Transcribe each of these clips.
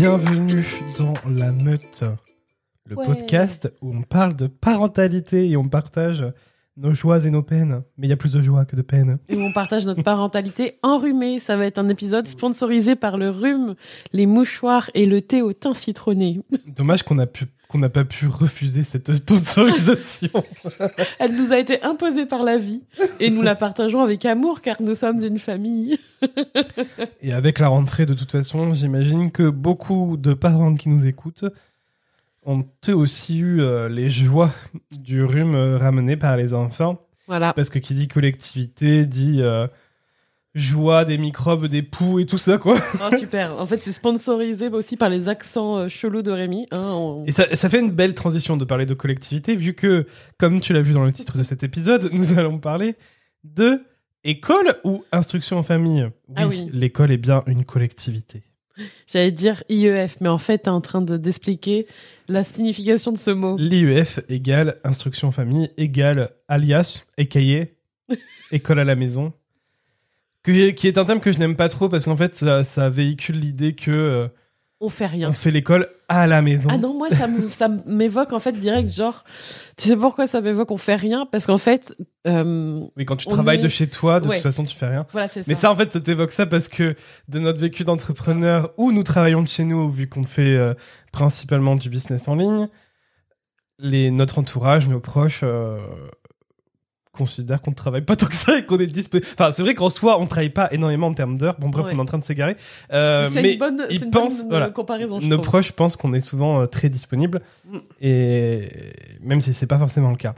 Bienvenue dans La Meute, le podcast où on parle de parentalité et on partage nos joies et nos peines. Mais il y a plus de joie que de peine. Et on partage notre parentalité enrhumée. Ça va être un épisode sponsorisé par le rhume, les mouchoirs et le thé au thym citronné. Dommage qu'on n'a pas pu refuser cette sponsorisation. Elle nous a été imposée par la vie et nous la partageons avec amour car nous sommes une famille. Et avec la rentrée, de toute façon, j'imagine que beaucoup de parents qui nous écoutent ont eux aussi eu les joies du rhume ramenées par les enfants. Voilà. Parce que qui dit collectivité dit... joie, des microbes, des poux et tout ça, quoi. Oh, super. En fait, c'est sponsorisé aussi par les accents chelous de Rémi. Hein, Et ça fait une belle transition de parler de collectivité, vu que, comme tu l'as vu dans le titre de cet épisode, nous allons parler de école ou instruction en famille. Oui, ah oui. L'école est bien une collectivité. J'allais dire IEF, mais en fait, t'es en train d'expliquer la signification de ce mot. L'IEF égale instruction en famille, égale alias, écaillé, école à la maison. Qui est un thème que je n'aime pas trop parce qu'en fait ça véhicule l'idée que on fait rien, on fait l'école à la maison. Ah non, moi ça m'évoque en fait direct, genre, tu sais pourquoi ça m'évoque on fait rien? Parce qu'en fait oui, quand tu travailles de chez toi, de toute façon tu fais rien. Voilà, c'est ça. Mais ça en fait ça t'évoque ça parce que de notre vécu d'entrepreneur où nous travaillons de chez nous, vu qu'on fait principalement du business en ligne, notre entourage, nos proches considère qu'on ne travaille pas tant que ça et qu'on est disponible. Enfin, c'est vrai qu'en soi, on ne travaille pas énormément en termes d'heures. Bon, bref, on est en train de s'égarer. Mais ils pensent, voilà, comparaison. Nos proches pensent qu'on est souvent très disponible, et même si c'est pas forcément le cas.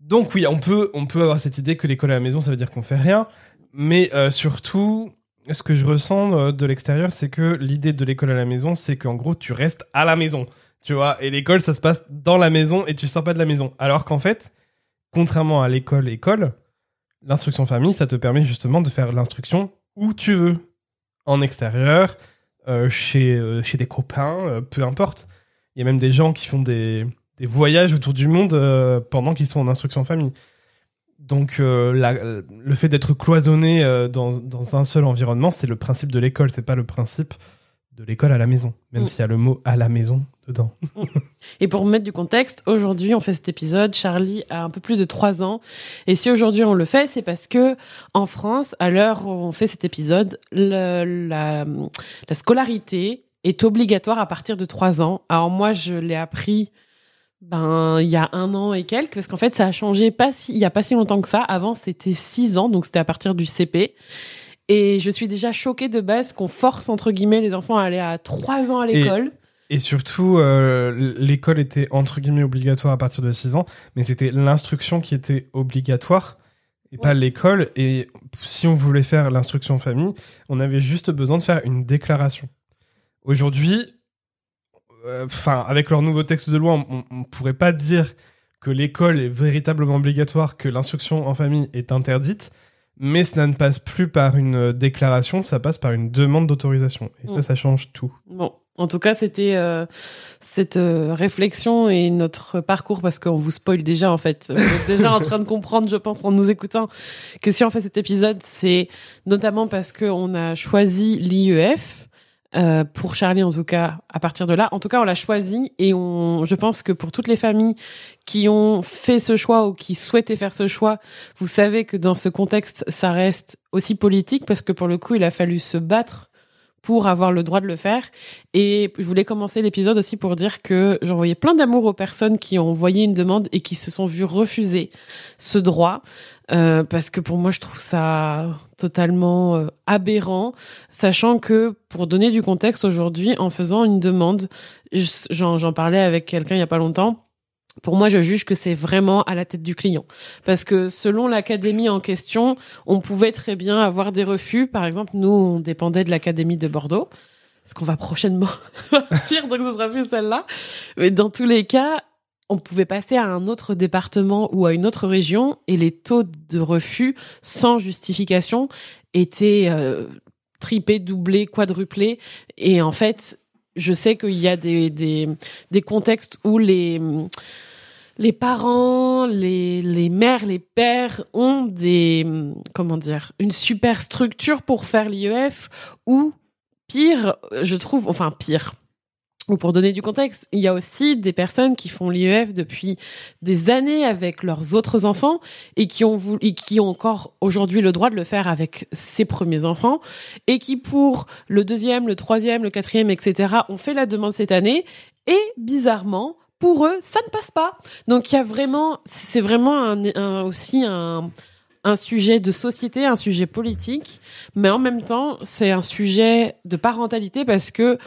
Donc oui, on peut avoir cette idée que l'école à la maison, ça veut dire qu'on fait rien. Mais surtout, ce que je ressens de l'extérieur, c'est que l'idée de l'école à la maison, c'est qu'en gros, tu restes à la maison, tu vois. Et l'école, ça se passe dans la maison et tu sors pas de la maison. Alors qu'en fait, contrairement à l'école, l'instruction famille, ça te permet justement de faire l'instruction où tu veux, en extérieur, chez des copains, peu importe. Il y a même des gens qui font des voyages autour du monde pendant qu'ils sont en instruction famille. Donc le fait d'être cloisonné dans un seul environnement, c'est le principe de l'école, c'est pas le principe de l'école à la maison, même s'il y a le mot « à la maison » dedans. Et pour mettre du contexte, aujourd'hui, on fait cet épisode. Charlie a un peu plus de 3 ans. Et si aujourd'hui on le fait, c'est parce que en France, à l'heure où on fait cet épisode, la scolarité est obligatoire à partir de 3 ans. Alors moi, je l'ai appris il y a 1 an et quelques, parce qu'en fait, ça a changé il n'y a pas si longtemps que ça. Avant, c'était 6 ans, donc c'était à partir du CP. Et je suis déjà choquée de base qu'on force, entre guillemets, les enfants à aller à 3 ans à l'école. Et surtout, l'école était, entre guillemets, obligatoire à partir de 6 ans, mais c'était l'instruction qui était obligatoire et pas l'école. Et si on voulait faire l'instruction en famille, on avait juste besoin de faire une déclaration. Aujourd'hui, avec leur nouveau texte de loi, on ne pourrait pas dire que l'école est véritablement obligatoire, que l'instruction en famille est interdite. Mais ça ne passe plus par une déclaration, ça passe par une demande d'autorisation. Et ça change tout. Bon, en tout cas, c'était cette réflexion et notre parcours, parce qu'on vous spoil déjà, en fait. Vous êtes déjà en train de comprendre, je pense, en nous écoutant, que si on fait cet épisode, c'est notamment parce qu'on a choisi l'IEF, pour Charlie, en tout cas, à partir de là. En tout cas, on l'a choisi et je pense que pour toutes les familles qui ont fait ce choix ou qui souhaitaient faire ce choix, vous savez que dans ce contexte, ça reste aussi politique parce que pour le coup, il a fallu se battre pour avoir le droit de le faire. Et je voulais commencer l'épisode aussi pour dire que j'envoyais plein d'amour aux personnes qui ont envoyé une demande et qui se sont vues refuser ce droit, parce que pour moi, je trouve ça totalement aberrant, sachant que, pour donner du contexte aujourd'hui, en faisant une demande, j'en parlais avec quelqu'un il y a pas longtemps, pour moi, je juge que c'est vraiment à la tête du client. Parce que selon l'académie en question, on pouvait très bien avoir des refus. Par exemple, nous, on dépendait de l'académie de Bordeaux. Parce qu'on va prochainement partir, donc ce sera plus celle-là. Mais dans tous les cas, on pouvait passer à un autre département ou à une autre région. Et les taux de refus sans justification étaient triplés, doublés, quadruplés. Et en fait... Je sais qu'il y a des contextes où les parents, les mères, les pères ont une superstructure pour faire l'IEF ou pire, je trouve, enfin pire, ou pour donner du contexte, il y a aussi des personnes qui font l'IEF depuis des années avec leurs autres enfants et qui ont encore aujourd'hui le droit de le faire avec ses premiers enfants et qui pour le deuxième, le troisième, le quatrième, etc. ont fait la demande cette année et bizarrement, pour eux, ça ne passe pas. Donc il y a vraiment, c'est vraiment aussi un sujet de société, un sujet politique, mais en même temps, c'est un sujet de parentalité parce que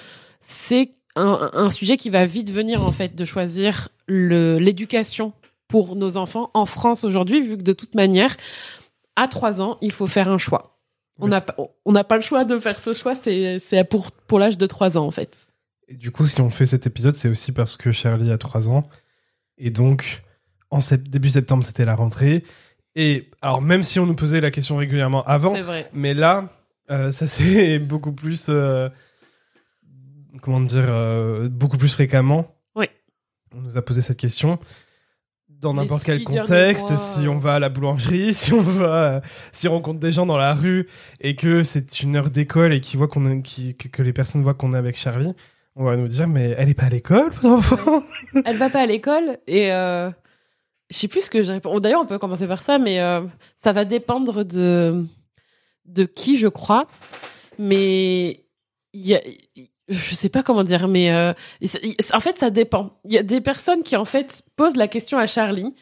c'est un sujet qui va vite venir, en fait, de choisir l'éducation pour nos enfants en France aujourd'hui, vu que de toute manière, à 3 ans, il faut faire un choix. On n'a pas le choix de faire ce choix, c'est pour l'âge de 3 ans, en fait. Et du coup, si on fait cet épisode, c'est aussi parce que Charlie a 3 ans, et donc, début septembre, c'était la rentrée. Et alors, même si on nous posait la question régulièrement avant, mais là, ça c'est beaucoup plus, beaucoup plus fréquemment. Oui. On nous a posé cette question dans n'importe quel contexte, mois... si on va à la boulangerie, si on rencontre des gens dans la rue et que c'est une heure d'école et qu'ils voient que les personnes voient qu'on est avec Charlie, on va nous dire mais elle est pas à l'école, votre enfant. Elle va pas à l'école et. Je sais plus ce que j'ai répondu. D'ailleurs, on peut commencer par ça, mais ça va dépendre de qui, je crois. Mais je sais pas comment dire, mais en fait, ça dépend. Il y a des personnes qui, en fait, posent la question à Charlie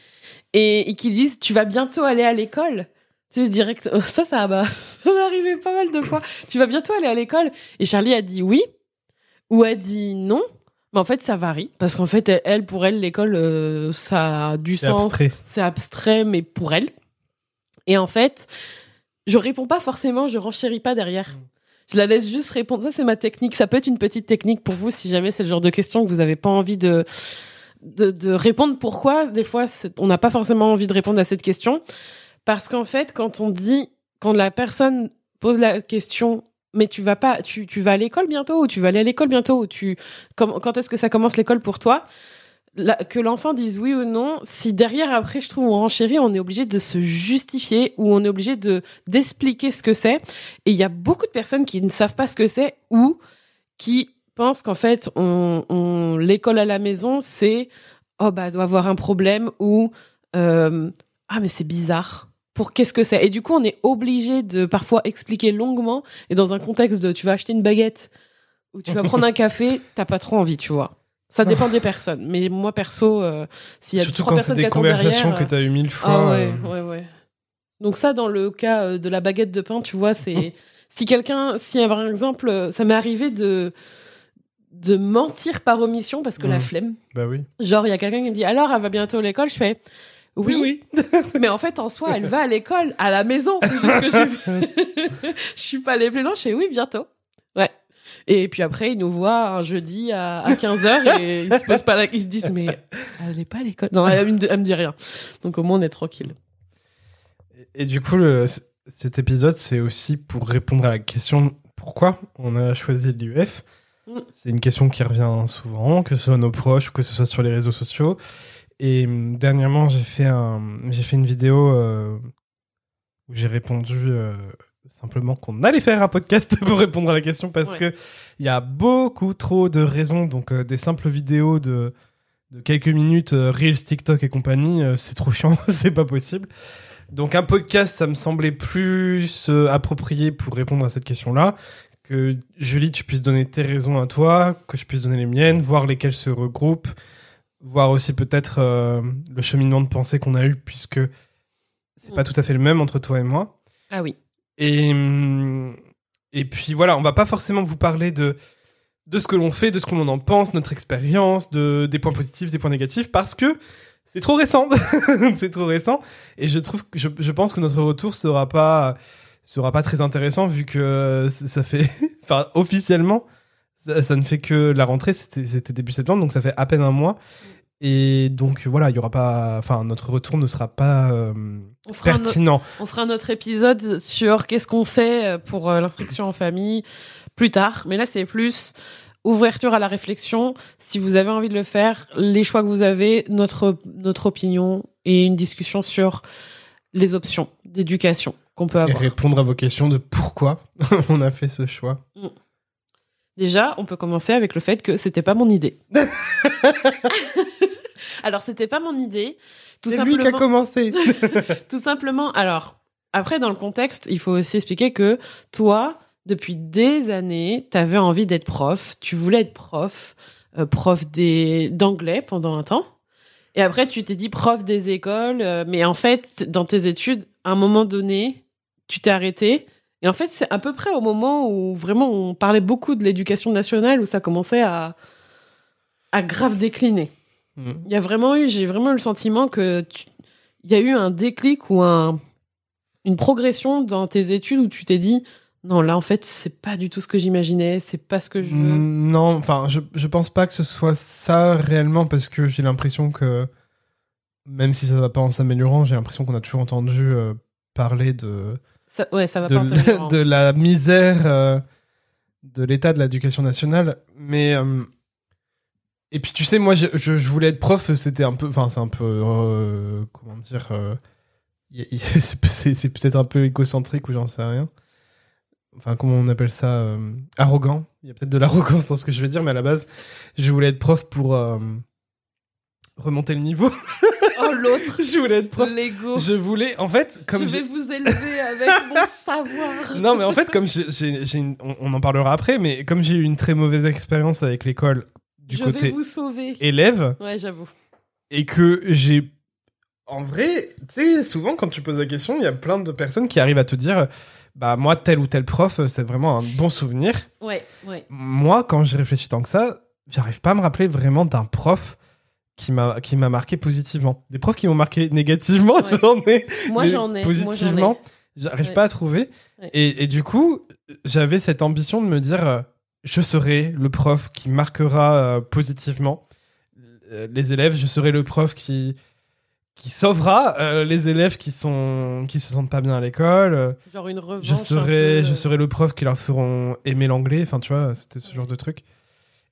et qui disent « Tu vas bientôt aller à l'école ?» C'est direct. Ça m'est arrivé pas mal de fois. « Tu vas bientôt aller à l'école ?» Et Charlie a dit « Oui » ou a dit « Non ». Mais en fait, ça varie. Parce qu'en fait, pour elle, l'école, ça a du sens. Abstrait. C'est abstrait, mais pour elle. Et en fait, je réponds pas forcément, je renchéris pas derrière. Je la laisse juste répondre. Ça, c'est ma technique. Ça peut être une petite technique pour vous, si jamais c'est le genre de question que vous avez pas envie de répondre. Pourquoi ? Des fois, on n'a pas forcément envie de répondre à cette question. Parce qu'en fait, quand la personne pose la question... Mais tu vas pas, tu vas à l'école bientôt ou tu vas aller à l'école bientôt ou quand est-ce que ça commence l'école pour toi ? Que l'enfant dise oui ou non, si derrière après je trouve on renchérit, on est obligé de se justifier ou on est obligé d'expliquer ce que c'est. Et il y a beaucoup de personnes qui ne savent pas ce que c'est ou qui pensent qu'en fait l'école à la maison c'est elle doit avoir un problème ou mais c'est bizarre. Pour qu'est-ce que c'est ? Et du coup, on est obligé de parfois expliquer longuement et dans un contexte de tu vas acheter une baguette ou tu vas prendre un café, t'as pas trop envie, tu vois. Ça dépend des personnes. Mais moi, perso, s'il y a 3 personnes qui attendent derrière... Surtout quand c'est des conversations que t'as eues 1000 fois. Ah ouais. Donc ça, dans le cas de la baguette de pain, tu vois, c'est... si par exemple, ça m'est arrivé de mentir par omission parce que la flemme. Bah oui. Genre, il y a quelqu'un qui me dit « Alors, elle va bientôt à l'école ?» Je fais... Oui. Mais en fait, en soi, elle va à l'école, à la maison. C'est juste que je suis pas allée plus loin. Je fais oui, bientôt. Ouais. Et puis après, ils nous voient un jeudi à 15h et ils se posent pas là. Ils se disent, mais elle n'est pas à l'école. Non, elle me dit rien. Donc au moins, on est tranquille. Et du coup, cet épisode, c'est aussi pour répondre à la question pourquoi on a choisi l'UF. C'est une question qui revient souvent, que ce soit nos proches, que ce soit sur les réseaux sociaux. Et dernièrement, j'ai fait une vidéo où j'ai répondu simplement qu'on allait faire un podcast pour répondre à la question parce que il y a beaucoup trop de raisons. Donc, des simples vidéos de quelques minutes, Reels, TikTok et compagnie, c'est trop chiant, c'est pas possible. Donc, un podcast, ça me semblait plus approprié pour répondre à cette question-là. Que Julie, tu puisses donner tes raisons à toi, que je puisse donner les miennes, voir lesquelles se regroupent. Voir aussi peut-être le cheminement de pensée qu'on a eu, puisque c'est pas tout à fait le même entre toi et moi. Ah oui. Et puis voilà, on va pas forcément vous parler de ce que l'on fait, de ce qu'on en pense, notre expérience, des points positifs, des points négatifs, parce que c'est trop récent. C'est trop récent. Et je pense que notre retour sera pas très intéressant, vu que ça fait... Enfin, officiellement... Ça ne fait que la rentrée, c'était début septembre, donc ça fait à peine un mois. Et donc voilà, il y aura pas, enfin notre retour ne sera pas pertinent. On fera un autre épisode sur qu'est-ce qu'on fait pour l'instruction en famille plus tard. Mais là, c'est plus ouverture à la réflexion. Si vous avez envie de le faire, les choix que vous avez, notre opinion et une discussion sur les options d'éducation qu'on peut avoir. Et répondre à vos questions de pourquoi on a fait ce choix. Déjà, on peut commencer avec le fait que c'était pas mon idée. Alors, c'était pas mon idée. Tout c'est simplement... lui qui a commencé. Tout simplement. Alors, après, dans le contexte, il faut aussi expliquer que toi, depuis des années, t'avais envie d'être prof. Tu voulais être prof d'anglais pendant un temps. Et après, tu t'es dit prof des écoles. Mais en fait, dans tes études, à un moment donné, tu t'es arrêté. Et en fait, c'est à peu près au moment où vraiment on parlait beaucoup de l'éducation nationale, où ça commençait à grave décliner. Mmh. J'ai vraiment eu le sentiment qu'il y a eu un déclic ou une progression dans tes études où tu t'es dit non, là en fait, c'est pas du tout ce que j'imaginais, c'est pas ce que je veux. Non, enfin, je pense pas que ce soit ça réellement, parce que j'ai l'impression que même si ça va pas en s'améliorant, j'ai l'impression qu'on a toujours entendu parler de. Ça, ouais, ça va pas de la misère de l'état de l'éducation nationale, mais et puis tu sais, moi je voulais être prof, c'était un peu, enfin c'est un peu comment dire, c'est peut-être un peu égocentrique ou j'en sais rien, enfin comment on appelle ça, arrogant, il y a peut-être de l'arrogance dans ce que je vais dire, mais à la base je voulais être prof pour remonter le niveau. L'autre, je voulais être prof. L'ego. Je voulais, en fait, comme je vais vous élever avec mon savoir. Non, mais en fait, comme on en parlera après, mais comme j'ai eu une très mauvaise expérience avec l'école du côté élève. Ouais, j'avoue. Et que j'ai, en vrai, tu sais, souvent quand tu poses la question, il y a plein de personnes qui arrivent à te dire, bah moi tel ou tel prof, c'est vraiment un bon souvenir. Ouais. Moi, quand j'y réfléchis tant que ça, j'arrive pas à me rappeler vraiment d'un prof qui m'a marqué positivement. Des profs qui m'ont marqué négativement, ouais. J'en ai. Positivement, j'arrive pas à trouver. Ouais. Et du coup, j'avais cette ambition de me dire, je serai le prof qui marquera positivement les élèves, je serai le prof qui sauvera les élèves qui se sentent pas bien à l'école. Genre une revanche. Je serai le prof qui leur feront aimer l'anglais. Enfin, tu vois, c'était ce genre de truc.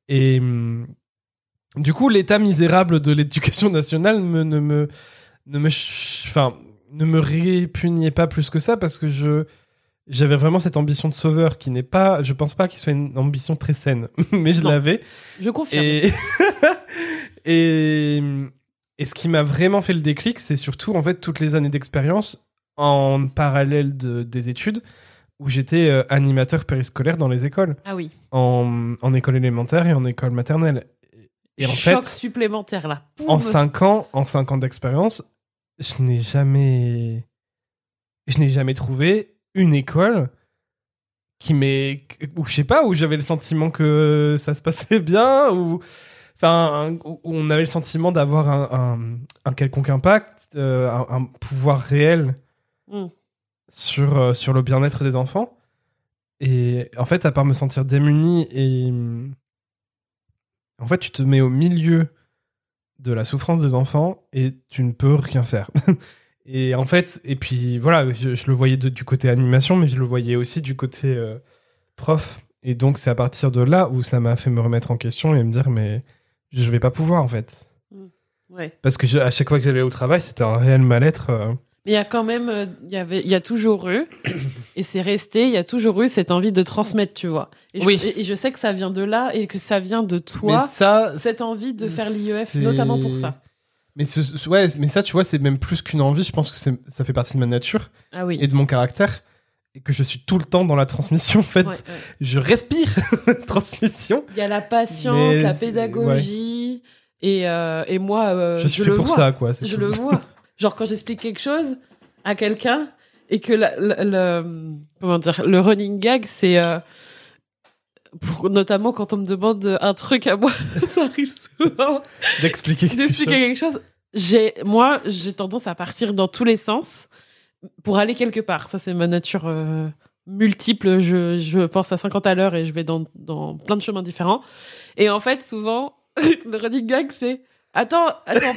Et... du coup, l'état misérable de l'éducation nationale ne me répugnait pas plus que ça, parce que j'avais vraiment cette ambition de sauveur qui n'est pas, je pense pas qu'il soit une ambition très saine, mais je l'avais. Je confirme. Et ce qui m'a vraiment fait le déclic, c'est surtout en fait toutes les années d'expérience en parallèle des études où j'étais animateur périscolaire dans les écoles. Ah oui. En école élémentaire et en école maternelle. Et en choc fait, supplémentaire là. En 5 ans d'expérience, je n'ai jamais trouvé une école où je sais pas, où j'avais le sentiment que ça se passait bien, où on avait le sentiment d'avoir un quelconque impact, un pouvoir réel sur le bien-être des enfants. Et en fait, à part me sentir démuni en fait, tu te mets au milieu de la souffrance des enfants et tu ne peux rien faire. Et en fait, et puis voilà, je le voyais du côté animation, mais je le voyais aussi du côté prof. Et donc, c'est à partir de là où ça m'a fait me remettre en question et me dire, mais je vais pas pouvoir en fait. Ouais. Parce que à chaque fois que j'allais au travail, c'était un réel mal-être. Mais il y a quand même, il y a toujours eu, et c'est resté, il y a toujours eu cette envie de transmettre, tu vois. Et je sais que ça vient de là, et que ça vient de toi, mais ça, cette envie de faire l'IEF, notamment pour ça. Mais, mais ça, tu vois, c'est même plus qu'une envie, je pense que ça fait partie de ma nature, et de mon caractère, et que je suis tout le temps dans la transmission, en fait. Ouais. Je respire transmission. Il y a la patience, la pédagogie, et moi, je suis fait pour ça, quoi. Je le vois. Genre quand j'explique quelque chose à quelqu'un et que le running gag, c'est notamment quand on me demande un truc à moi, ça arrive souvent d'expliquer quelque chose. J'ai tendance à partir dans tous les sens pour aller quelque part. Ça, c'est ma nature multiple. Je pense à 50 à l'heure et je vais dans plein de chemins différents. Et en fait, souvent, le running gag, c'est... Attends,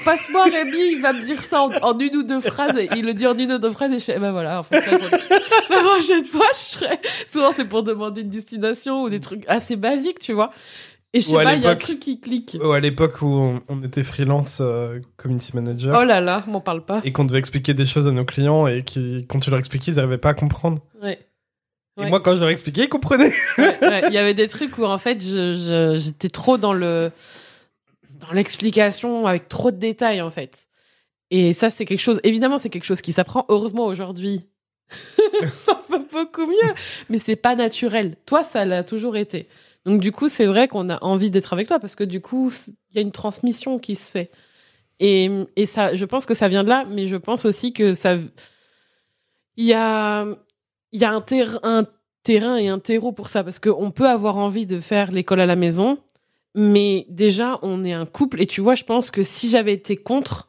passe-moi Rémi, il va me dire ça en une ou deux phrases, et il le dit en une ou deux phrases, et je fais, voilà, en fait, la prochaine fois, je serai, souvent c'est pour demander une destination, ou des trucs assez basiques, tu vois, et je sais pas, il y a un truc qui clique. Ou à l'époque où on était freelance community manager. Oh là là, m'en parle pas. Et qu'on devait expliquer des choses à nos clients, et quand tu leur expliquais, ils n'arrivaient pas à comprendre. Ouais. Et ouais. Moi, quand je leur expliquais, ils comprenaient. Il y avait des trucs où, en fait, j'étais trop dans l'explication, avec trop de détails, en fait. Et ça, c'est quelque chose... Évidemment, c'est quelque chose qui s'apprend. Heureusement, aujourd'hui, ça va beaucoup mieux. Mais c'est pas naturel. Toi, ça l'a toujours été. Donc, du coup, c'est vrai qu'on a envie d'être avec toi, parce que, du coup, il y a une transmission qui se fait. Et ça, je pense que ça vient de là, mais je pense aussi que ça... Il y a un terrain et un terreau pour ça, parce qu'on peut avoir envie de faire l'école à la maison, mais déjà, on est un couple. Et tu vois, je pense que si j'avais été contre,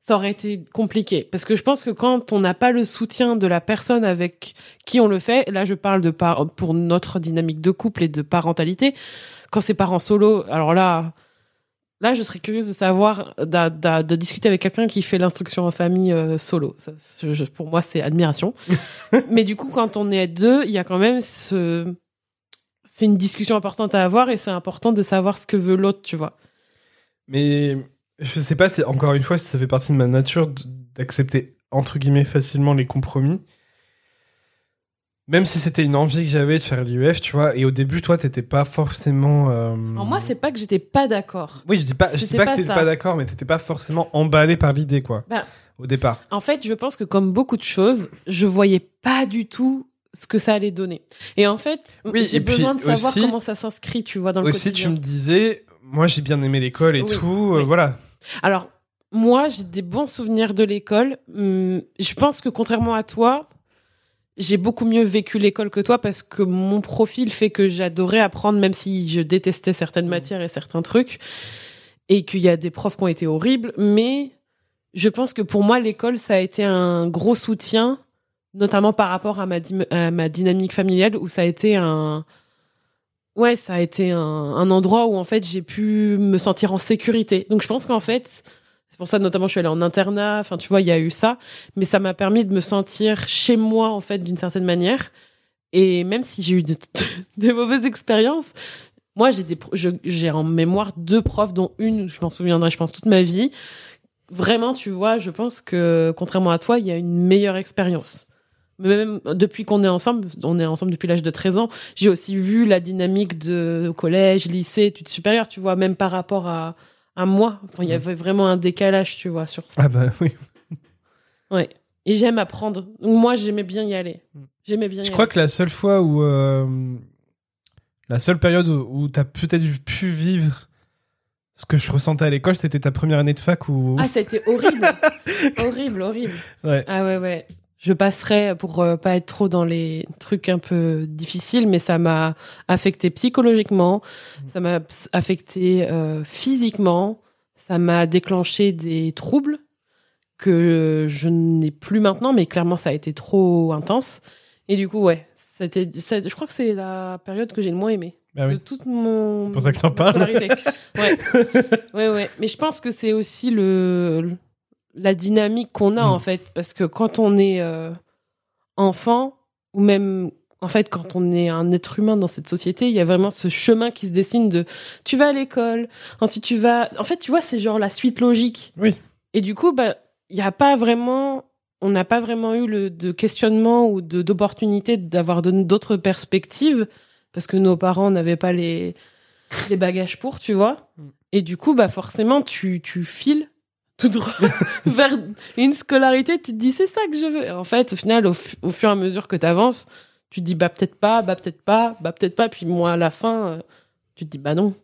ça aurait été compliqué. Parce que je pense que quand on n'a pas le soutien de la personne avec qui on le fait, là, je parle pour notre dynamique de couple et de parentalité, quand c'est parents solo, alors là, je serais curieuse de savoir, de discuter avec quelqu'un qui fait l'instruction en famille solo. Ça, pour moi, c'est admiration. Mais du coup, quand on est à deux, il y a quand même c'est une discussion importante à avoir, et c'est important de savoir ce que veut l'autre, tu vois. Mais je sais pas, encore une fois, si ça fait partie de ma nature d'accepter, entre guillemets, facilement les compromis. Même si c'était une envie que j'avais de faire l'IEF, tu vois, et au début, toi, t'étais pas forcément... En moi, c'est pas que j'étais pas d'accord. Oui, je dis pas que t'étais pas d'accord, mais t'étais pas forcément emballé par l'idée, quoi, au départ. En fait, je pense que comme beaucoup de choses, je voyais pas du tout ce que ça allait donner. Et en fait, oui, j'ai besoin de savoir aussi, comment ça s'inscrit, tu vois, dans le quotidien. Aussi, tu me disais, moi, j'ai bien aimé l'école et voilà. Alors, moi, j'ai des bons souvenirs de l'école. Je pense que, contrairement à toi... J'ai beaucoup mieux vécu l'école que toi, parce que mon profil fait que j'adorais apprendre, même si je détestais certaines matières et certains trucs, et qu'il y a des profs qui ont été horribles. Mais je pense que pour moi, l'école, ça a été un gros soutien, notamment par rapport à ma dynamique familiale, où ça a été un endroit où, en fait, j'ai pu me sentir en sécurité. Donc je pense qu'en fait... C'est pour ça, notamment, je suis allée en internat. Enfin, tu vois, il y a eu ça. Mais ça m'a permis de me sentir chez moi, en fait, d'une certaine manière. Et même si j'ai eu des mauvaises expériences, moi, j'ai en mémoire 2 profs, dont une, je m'en souviendrai, je pense, toute ma vie. Vraiment, tu vois, je pense que, contrairement à toi, il y a une meilleure expérience. Mais même depuis qu'on est ensemble, on est ensemble depuis l'âge de 13 ans, j'ai aussi vu la dynamique de collège, lycée, études supérieures, tu vois, même par rapport à... un mois. Enfin, il y avait vraiment un décalage, tu vois, sur ça. Ah bah oui. Ouais. Et j'aime apprendre. Donc moi, j'aimais bien y aller. Je crois que la seule fois où... la seule période où t'as peut-être pu vivre ce que je ressentais à l'école, c'était ta première année de fac où... Ah, c'était horrible. horrible. Ouais. Ah ouais. Je passerais pour pas être trop dans les trucs un peu difficiles, mais ça m'a affecté psychologiquement, ça m'a affecté physiquement, ça m'a déclenché des troubles que je n'ai plus maintenant, mais clairement ça a été trop intense. Et du coup, ouais, je crois que c'est la période que j'ai le moins aimée. Ben oui. De toute mon... C'est pour ça que j'en parle. Ouais. Mais je pense que c'est aussi la dynamique qu'on a, en fait, parce que quand on est enfant, ou même, en fait, quand on est un être humain dans cette société, il y a vraiment ce chemin qui se dessine de tu vas à l'école, ensuite tu vas... En fait, tu vois, c'est genre la suite logique. Oui. Et du coup, on n'a pas vraiment eu de questionnement ou d'opportunité d'avoir d'autres perspectives, parce que nos parents n'avaient pas les bagages pour, tu vois. Et du coup, forcément, tu files tout droit vers une scolarité, tu te dis c'est ça que je veux. Et en fait, au final, au fur et à mesure que t'avances, tu te dis bah peut-être pas, puis moi à la fin, tu te dis bah non.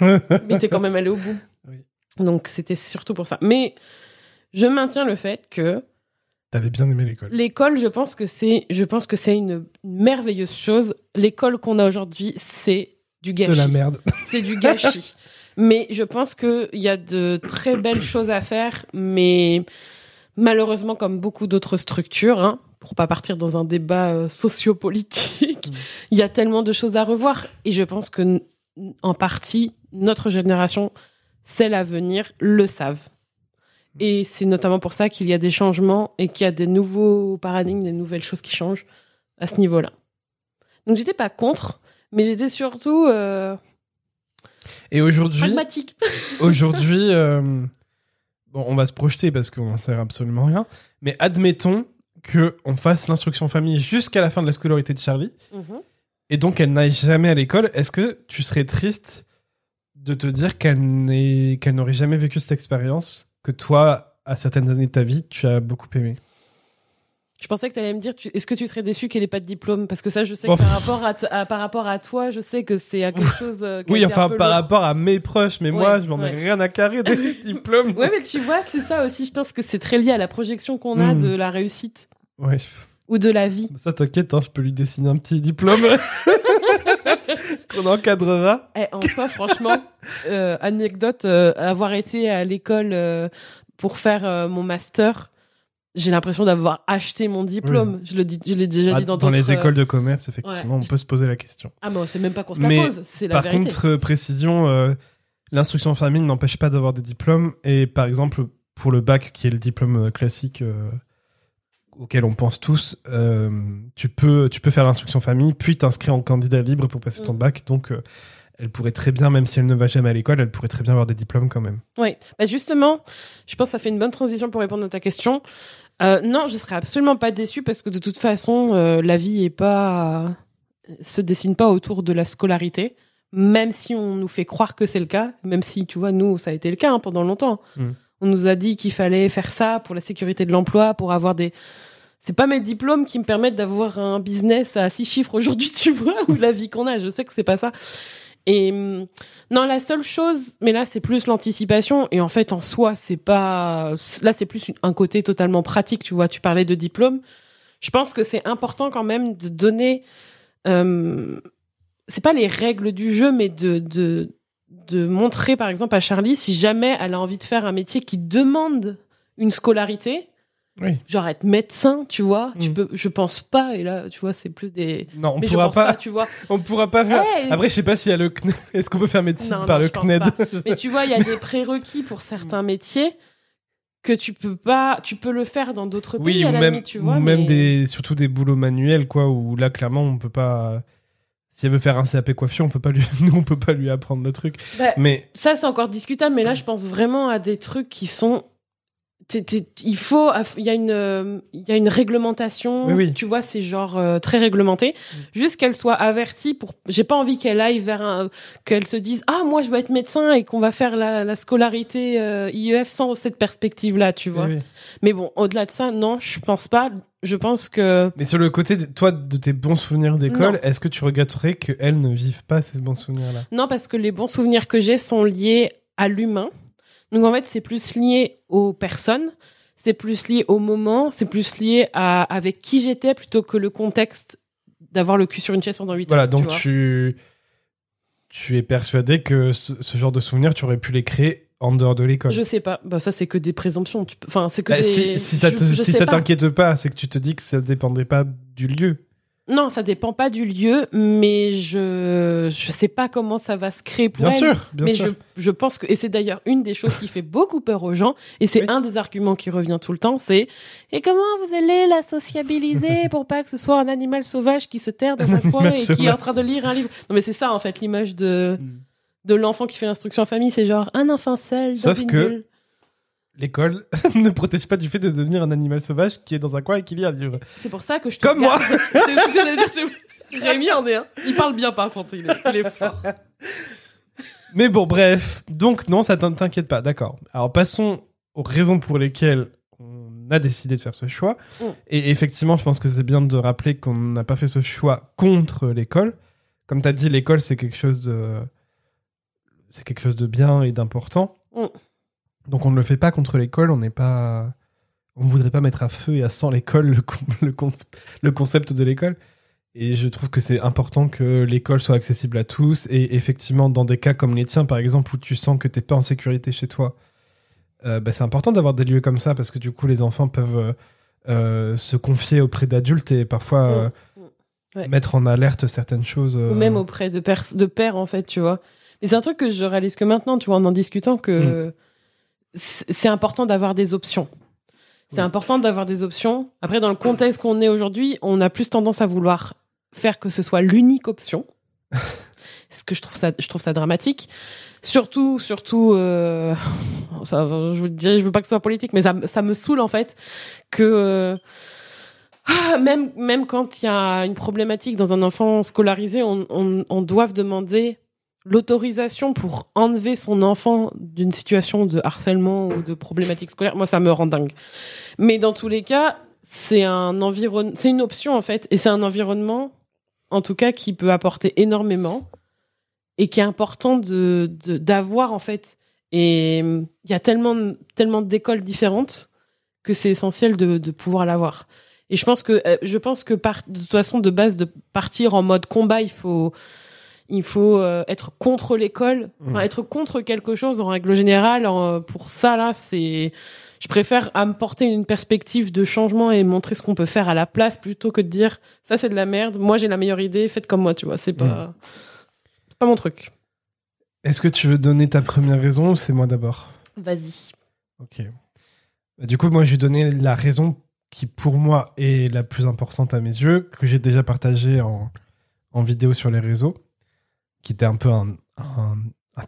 Mais t'es quand même allé au bout. Oui. Donc c'était surtout pour ça. Mais je maintiens le fait que t'avais bien aimé l'école. L'école, je pense que c'est une merveilleuse chose. L'école qu'on a aujourd'hui, c'est du gâchis. De la merde. C'est du gâchis. Mais je pense qu'il y a de très belles choses à faire, mais malheureusement, comme beaucoup d'autres structures, pour ne pas partir dans un débat sociopolitique, il y a tellement de choses à revoir. Et je pense que, en partie, notre génération, celle à venir, le savent. Et c'est notamment pour ça qu'il y a des changements et qu'il y a des nouveaux paradigmes, des nouvelles choses qui changent à ce niveau-là. Donc, j'étais pas contre, mais j'étais surtout... Et aujourd'hui, on va se projeter parce qu'on n'en sert absolument rien. Mais admettons qu'on fasse l'instruction famille jusqu'à la fin de la scolarité de Charlie, et donc elle n'aille jamais à l'école, est-ce que tu serais triste de te dire qu'elle n'aurait jamais vécu cette expérience que toi, à certaines années de ta vie, tu as beaucoup aimé? Je pensais que tu allais me dire, est-ce que tu serais déçu qu'elle n'ait pas de diplôme? Parce que ça, je sais que par rapport à toi, je sais que c'est quelque chose... oui, enfin, par rapport à mes proches, mais moi, je m'en ai rien à carrer des diplômes. Ouais, mais tu vois, c'est ça aussi. Je pense que c'est très lié à la projection qu'on a de la réussite. Ouais. Ou de la vie. Ça, t'inquiète, hein, je peux lui dessiner un petit diplôme qu'on encadrera. Eh, en soi, franchement, anecdote, avoir été à l'école pour faire mon master... J'ai l'impression d'avoir acheté mon diplôme. Oui. Je l'ai déjà dit dans les écoles de commerce, effectivement, on peut se poser la question. Ah, mais c'est même pas qu'on se la pose, c'est la vérité. Par contre, précision, l'instruction en famille n'empêche pas d'avoir des diplômes. Et par exemple, pour le bac, qui est le diplôme classique auquel on pense tous, tu peux faire l'instruction famille, puis t'inscrire en candidat libre pour passer ton bac. Donc, elle pourrait très bien, même si elle ne va jamais à l'école, elle pourrait très bien avoir des diplômes quand même. Oui, bah justement, je pense que ça fait une bonne transition pour répondre à ta question. Non, je ne serais absolument pas déçue parce que de toute façon, la vie est pas... se dessine pas autour de la scolarité, même si on nous fait croire que c'est le cas, même si, tu vois, nous, ça a été le cas hein, pendant longtemps. On nous a dit qu'il fallait faire ça pour la sécurité de l'emploi, pour avoir des... C'est pas mes diplômes qui me permettent d'avoir un business à 6 chiffres aujourd'hui, tu vois, ou la vie qu'on a, je sais que c'est pas ça. Et non, la seule chose, mais là c'est plus l'anticipation, et en fait en soi c'est pas, là c'est plus un côté totalement pratique, tu vois, tu parlais de diplôme, je pense que c'est important quand même de donner, c'est pas les règles du jeu, mais de montrer par exemple à Charlie, si jamais elle a envie de faire un métier qui demande une scolarité, oui. Genre être médecin, tu vois, tu peux, je pense pas, et là, tu vois, c'est plus des... Non, on pourra pas, tu vois. On pourra pas faire... Hey, après, je sais pas s'il y a le CNED. Est-ce qu'on peut faire médecine par le CNED? Mais tu vois, il y a des prérequis pour certains métiers que tu peux pas... Tu peux le faire dans d'autres pays, à la limite, tu vois. Ou même surtout des boulots manuels, quoi, où là, clairement, on peut pas... Si elle veut faire un CAP coiffure, nous, on peut pas lui apprendre le truc. Bah, mais... Ça, c'est encore discutable, mais là, je pense vraiment à des trucs qui sont... Il y a une réglementation, tu vois, c'est genre très réglementé, juste qu'elle soit avertie pour, j'ai pas envie qu'elle aille vers qu'elle se dise ah moi je veux être médecin et qu'on va faire la scolarité IEF sans cette perspective là, tu vois. Mais bon, au-delà de ça, non, je pense pas, je pense que... Mais sur le côté toi de tes bons souvenirs d'école, est-ce que tu regretterais qu'elle ne vive pas ces bons souvenirs là? Non, parce que les bons souvenirs que j'ai sont liés à l'humain. Donc en fait, c'est plus lié aux personnes, c'est plus lié au moment, c'est plus lié à avec qui j'étais plutôt que le contexte d'avoir le cul sur une chaise pendant 8 ans. Voilà, donc tu es persuadé que ce genre de souvenirs, tu aurais pu les créer en dehors de l'école. Je sais pas, bah ça c'est que des présomptions. Enfin, c'est que si ça t'inquiète pas, c'est que tu te dis que ça dépendait pas du lieu. Non, ça dépend pas du lieu, mais je sais pas comment ça va se créer pour elle. Bien sûr. Je pense que, et c'est d'ailleurs une des choses qui fait beaucoup peur aux gens, et c'est un des arguments qui revient tout le temps, c'est et comment vous allez la sociabiliser pour pas que ce soit un animal sauvage qui se terre dans un coin et qui est en train de lire un livre. Non mais c'est ça en fait l'image de l'enfant qui fait l'instruction en famille, c'est genre un enfant seul dans une bulle. L'école ne protège pas du fait de devenir un animal sauvage qui est dans un coin et qui lit un livre. C'est pour ça que je te comme garde. Moi c'est... Rémi en est un. Il parle bien par contre, il est fort. Mais bon, bref. Donc non, ça t'inquiète pas, d'accord. Alors passons aux raisons pour lesquelles on a décidé de faire ce choix. Et effectivement, je pense que c'est bien de rappeler qu'on n'a pas fait ce choix contre l'école. Comme t'as dit, l'école, c'est quelque chose de bien et d'important. Donc on ne le fait pas contre l'école, on voudrait pas mettre à feu et à sang l'école, le concept de l'école. Et je trouve que c'est important que l'école soit accessible à tous. Et effectivement, dans des cas comme les tiens, par exemple, où tu sens que t'es pas en sécurité chez toi, c'est important d'avoir des lieux comme ça parce que du coup, les enfants peuvent se confier auprès d'adultes et parfois mettre en alerte certaines choses. Ou même auprès de pères, en fait, tu vois. Mais c'est un truc que je réalise que maintenant, tu vois, en discutant que... C'est important d'avoir des options. C'est important d'avoir des options. Après, dans le contexte qu'on est aujourd'hui, on a plus tendance à vouloir faire que ce soit l'unique option. Ce que je trouve ça dramatique. Surtout, je veux pas que ce soit politique, mais ça me saoule en fait que Même quand il y a une problématique dans un enfant scolarisé, on doit demander l'autorisation pour enlever son enfant d'une situation de harcèlement ou de problématique scolaire. Moi, ça me rend dingue. Mais dans tous les cas, c'est une option, en fait. Et c'est un environnement, en tout cas, qui peut apporter énormément et qui est important d'avoir, en fait. Et il y a tellement d'écoles différentes que c'est essentiel de pouvoir l'avoir. Et je pense que de toute façon, de base, de partir en mode combat, il faut être contre l'école, être contre quelque chose en règle générale. Pour ça, là, je préfère apporter une perspective de changement et montrer ce qu'on peut faire à la place plutôt que de dire ça c'est de la merde, moi j'ai la meilleure idée, faites comme moi, tu vois. C'est pas mon truc. Est-ce que tu veux donner ta première raison ou c'est moi d'abord ? Vas-y. Ok. Du coup, moi, je vais donner la raison qui, pour moi, est la plus importante à mes yeux, que j'ai déjà partagée en vidéo sur les réseaux, qui était un peu un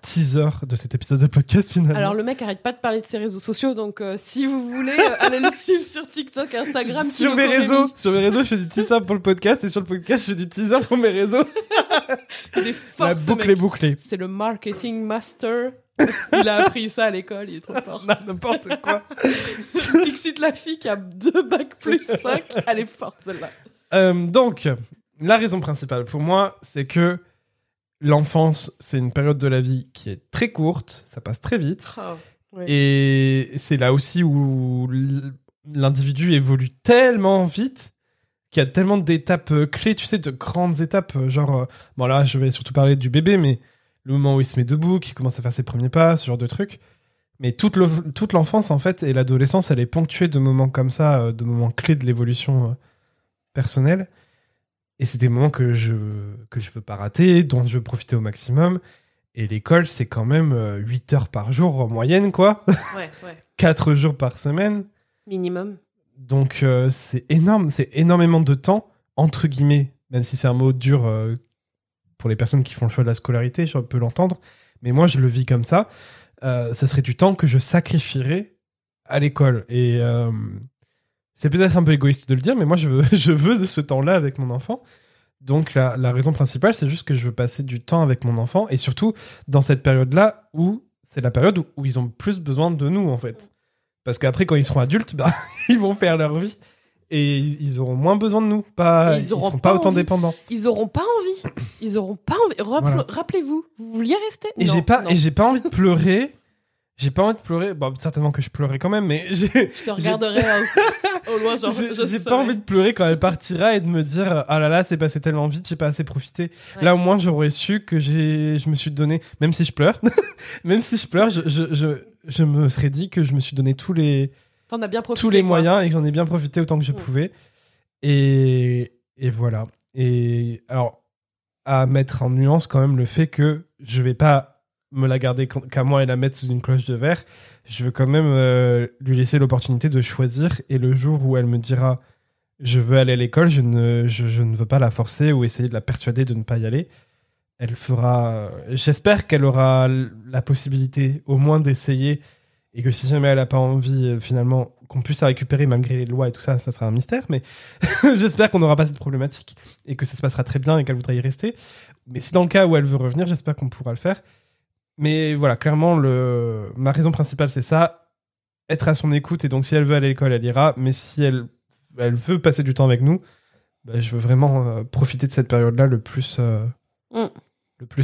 teaser de cet épisode de podcast, finalement. Alors, le mec arrête pas de parler de ses réseaux sociaux, donc si vous voulez, allez le suivre sur TikTok, Instagram, sur mes réseaux, je fais du teaser pour le podcast, et sur le podcast, je fais du teaser pour mes réseaux. La boucle est bouclée. C'est le marketing master. Il a appris ça à l'école, il est trop fort. Non, n'importe quoi. Tixit, la fille qui a 2 bacs plus 5, elle est forte, celle-là. Donc, la raison principale pour moi, c'est que l'enfance, c'est une période de la vie qui est très courte, ça passe très vite. Oh, ouais. Et c'est là aussi où l'individu évolue tellement vite qu'il y a tellement d'étapes clés, tu sais, de grandes étapes. Genre, bon là, je vais surtout parler du bébé, mais le moment où il se met debout, qu'il commence à faire ses premiers pas, ce genre de trucs. Mais toute l'enfance, en fait, et l'adolescence, elle est ponctuée de moments comme ça, de moments clés de l'évolution personnelle. Et c'est des moments que je veux pas rater, dont je veux profiter au maximum. Et l'école, c'est quand même 8 heures par jour en moyenne, quoi. Ouais. 4 jours par semaine. Minimum. Donc, c'est énorme. C'est énormément de temps, entre guillemets, même si c'est un mot dur pour les personnes qui font le choix de la scolarité, je peux l'entendre. Mais moi, je le vis comme ça. Ce serait du temps que je sacrifierais à l'école. Et... c'est peut-être un peu égoïste de le dire, mais moi, je veux de ce temps-là avec mon enfant. Donc, la raison principale, c'est juste que je veux passer du temps avec mon enfant, et surtout dans cette période-là où c'est la période où ils ont plus besoin de nous, en fait. Parce qu'après, quand ils seront adultes, bah, ils vont faire leur vie et ils auront moins besoin de nous. Ils ne seront pas autant dépendants. Ils n'auront pas envie. Voilà. Rappelez-vous, vous vouliez rester. Et non, j'ai pas envie de pleurer. J'ai pas envie de pleurer. Bon, certainement que je pleurais quand même, mais je te regarderai au loin, genre, j'ai pas envie de pleurer quand elle partira et de me dire « Ah là là, c'est passé tellement vite, j'ai pas assez profité. Ouais. » Là, au moins, j'aurais su que je me suis donné... Même si je pleure, je me serais dit que je me suis donné tous les moyens et que j'en ai bien profité autant que je pouvais. Et voilà. Et alors, à mettre en nuance quand même le fait que je vais pas me la garder qu'à moi et la mettre sous une cloche de verre. Je veux quand même lui laisser l'opportunité de choisir, et le jour où elle me dira je veux aller à l'école, je ne veux pas la forcer ou essayer de la persuader de ne pas y aller. Elle fera... J'espère qu'elle aura la possibilité au moins d'essayer, et que si jamais elle n'a pas envie, finalement, qu'on puisse la récupérer malgré les lois et tout ça, ça sera un mystère, mais j'espère qu'on n'aura pas cette problématique et que ça se passera très bien et qu'elle voudra y rester. Mais si dans le cas où elle veut revenir, j'espère qu'on pourra le faire. Mais voilà, clairement, ma raison principale, c'est ça. Être à son écoute. Et donc, si elle veut aller à l'école, elle ira. Mais si elle veut passer du temps avec nous, bah, je veux vraiment profiter de cette période-là le plus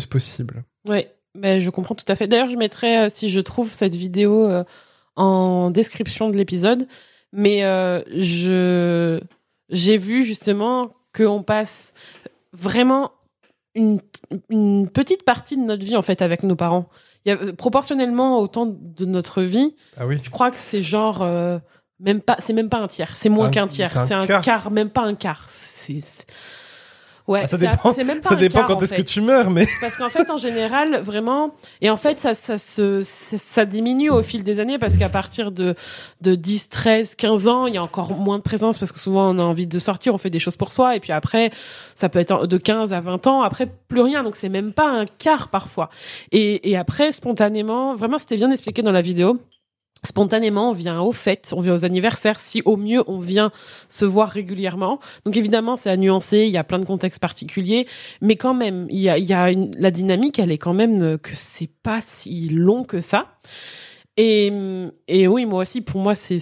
possible. Oui, bah, je comprends tout à fait. D'ailleurs, je mettrai, si je trouve, cette vidéo en description de l'épisode. Mais j'ai vu, justement, qu'on passe vraiment... Une petite partie de notre vie, en fait, avec nos parents. Il y a proportionnellement autant de notre vie. Ah oui. Je crois que c'est genre même pas un tiers, c'est moins qu'un tiers, c'est un quart, même pas un quart. Ouais, ça dépend. Ça dépend quand est-ce que tu meurs, mais parce qu'en fait, en général, vraiment, et en fait, ça diminue au fil des années, parce qu'à partir de 10, 13, 15 ans, il y a encore moins de présence, parce que souvent, on a envie de sortir, on fait des choses pour soi, et puis après, ça peut être de 15 à 20 ans, après, plus rien, donc c'est même pas un quart, parfois. Et après, spontanément, vraiment, c'était bien expliqué dans la vidéo, spontanément, on vient aux fêtes, on vient aux anniversaires, si au mieux on vient se voir régulièrement. Donc évidemment, c'est à nuancer, il y a plein de contextes particuliers, mais quand même, il y a la dynamique, elle est quand même que c'est pas si long que ça. Et oui, moi aussi, pour moi, c'est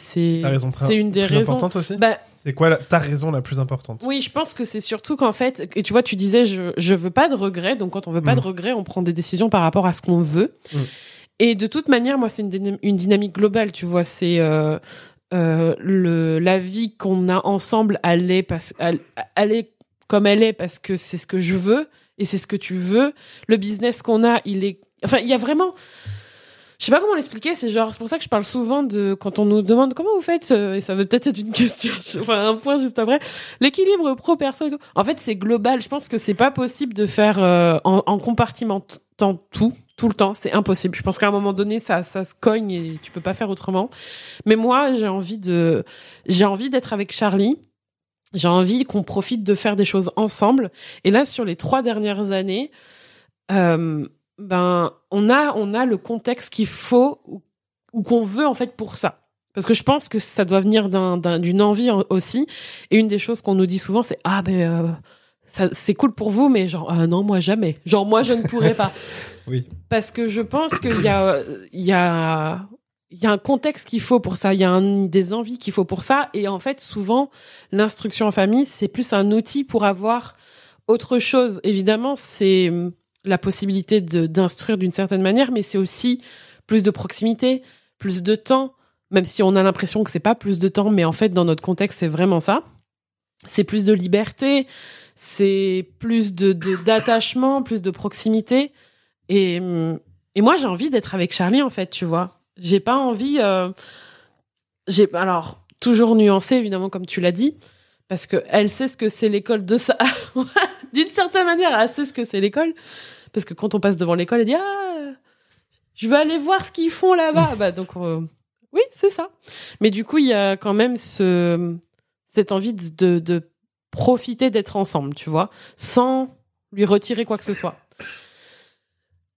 une des raisons. Importante aussi. Bah, c'est quoi ta raison la plus importante? Oui, je pense que c'est surtout qu'en fait, et tu vois, tu disais, je veux pas de regrets, donc quand on veut pas de regrets, on prend des décisions par rapport à ce qu'on veut. Et de toute manière, moi, c'est une dynamique globale, tu vois. C'est la vie qu'on a ensemble, elle est comme elle est parce que c'est ce que je veux et c'est ce que tu veux. Le business qu'on a, il est... Enfin, il y a vraiment... Je sais pas comment l'expliquer, c'est pour ça que je parle souvent de... Quand on nous demande comment vous faites, et ça veut peut-être être une question, enfin un point juste après, l'équilibre pro-perso et tout. En fait, c'est global. Je pense que c'est pas possible de faire en compartimentant tout le temps. C'est impossible. Je pense qu'à un moment donné, ça se cogne et tu peux pas faire autrement. Mais moi, j'ai envie d'être avec Charlie. J'ai envie qu'on profite de faire des choses ensemble. Et là, sur les 3 dernières années... on a le contexte qu'il faut ou qu'on veut en fait pour ça. Parce que je pense que ça doit venir d'une envie aussi. Et une des choses qu'on nous dit souvent, c'est ça, c'est cool pour vous, mais non, moi jamais. Moi je ne pourrais pas. Oui. Parce que je pense qu'il y a un contexte qu'il faut pour ça, il y a des envies qu'il faut pour ça. Et en fait, souvent, l'instruction en famille, c'est plus un outil pour avoir autre chose. Évidemment, c'est la possibilité d'instruire d'une certaine manière, mais c'est aussi plus de proximité, plus de temps, même si on a l'impression que c'est pas plus de temps, mais en fait, dans notre contexte, c'est vraiment ça. C'est plus de liberté, c'est plus d'attachement, plus de proximité. Et moi, j'ai envie d'être avec Charlie, en fait, tu vois. J'ai pas envie... Alors, toujours nuancé, évidemment, comme tu l'as dit, parce qu'elle sait ce que c'est l'école de ça. D'une certaine manière, elle sait ce que c'est l'école. Parce que quand on passe devant l'école, elle dit « Ah, je veux aller voir ce qu'ils font là-bas !» Bah donc, oui, c'est ça. Mais du coup, il y a quand même cette envie de profiter d'être ensemble, tu vois, sans lui retirer quoi que ce soit.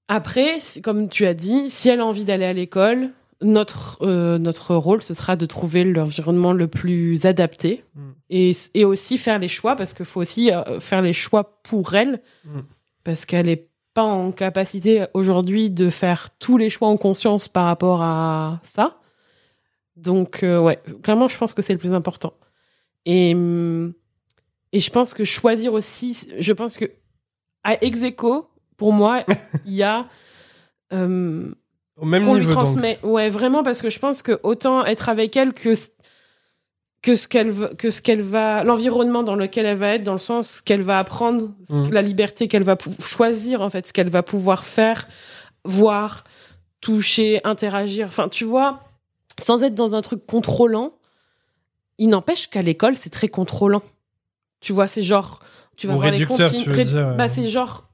Après, comme tu as dit, si elle a envie d'aller à l'école, notre rôle, ce sera de trouver l'environnement le plus adapté et aussi faire les choix, parce qu'il faut aussi faire les choix pour elle, parce qu'elle est pas en capacité aujourd'hui de faire tous les choix en conscience par rapport à ça. Donc, ouais, clairement, je pense que c'est le plus important. Et je pense que choisir aussi... Je pense que à ex aequo, pour moi, il y a... Au même niveau, lui transmet. Donc. Ouais, vraiment, parce que je pense que autant être avec elle que ce qu'elle va... L'environnement dans lequel elle va être, dans le sens qu'elle va apprendre, la liberté qu'elle va choisir, en fait, ce qu'elle va pouvoir faire, voir, toucher, interagir. Enfin, tu vois, sans être dans un truc contrôlant, il n'empêche qu'à l'école, c'est très contrôlant. Tu vois, c'est genre... Tu vas voir les comptines. C'est genre...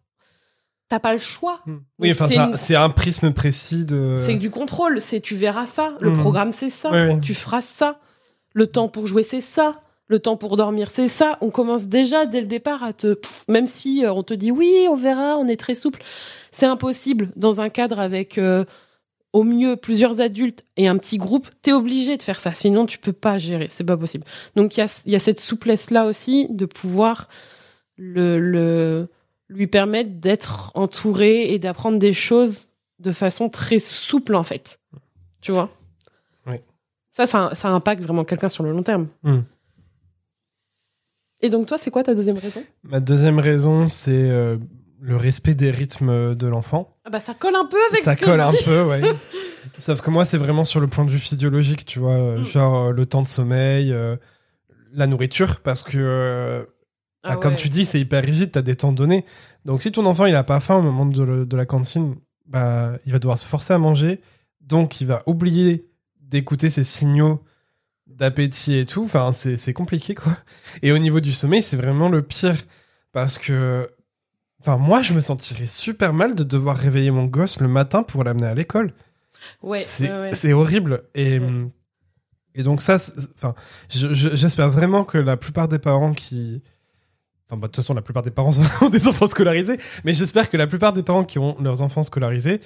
T'as pas le choix. Oui, enfin, c'est un prisme précis de... C'est du contrôle, c'est tu verras ça, le programme c'est ça, oui. Tu feras ça, le temps pour jouer c'est ça, le temps pour dormir c'est ça. On commence déjà dès le départ à te... Même si on te dit oui, on verra, on est très souple, c'est impossible dans un cadre avec au mieux plusieurs adultes et un petit groupe, t'es obligé de faire ça, sinon tu peux pas gérer, c'est pas possible. Donc il y a cette souplesse-là aussi de pouvoir lui permettre d'être entouré et d'apprendre des choses de façon très souple, en fait. Tu vois ? Oui. Ça impacte vraiment quelqu'un sur le long terme. Et donc, toi, c'est quoi ta deuxième raison ? Ma deuxième raison, c'est le respect des rythmes de l'enfant. Ah bah, ça colle un peu avec ça ce que je dis. Ça colle un peu, ouais. Sauf que moi, c'est vraiment sur le point de vue physiologique, tu vois. Genre, le temps de sommeil, la nourriture, parce que... Ah, comme tu dis, c'est hyper rigide, t'as des temps donnés. Donc si ton enfant il a pas faim au moment de la cantine, bah, il va devoir se forcer à manger. Donc il va oublier d'écouter ses signaux d'appétit et tout. Enfin, c'est compliqué, quoi. Et au niveau du sommeil, c'est vraiment le pire. Parce que moi, je me sentirais super mal de devoir réveiller mon gosse le matin pour l'amener à l'école. Ouais, c'est horrible. Et donc ça, j'espère vraiment que la plupart des parents qui... de toute façon, la plupart des parents ont des enfants scolarisés, mais j'espère que la plupart des parents qui ont leurs enfants scolarisés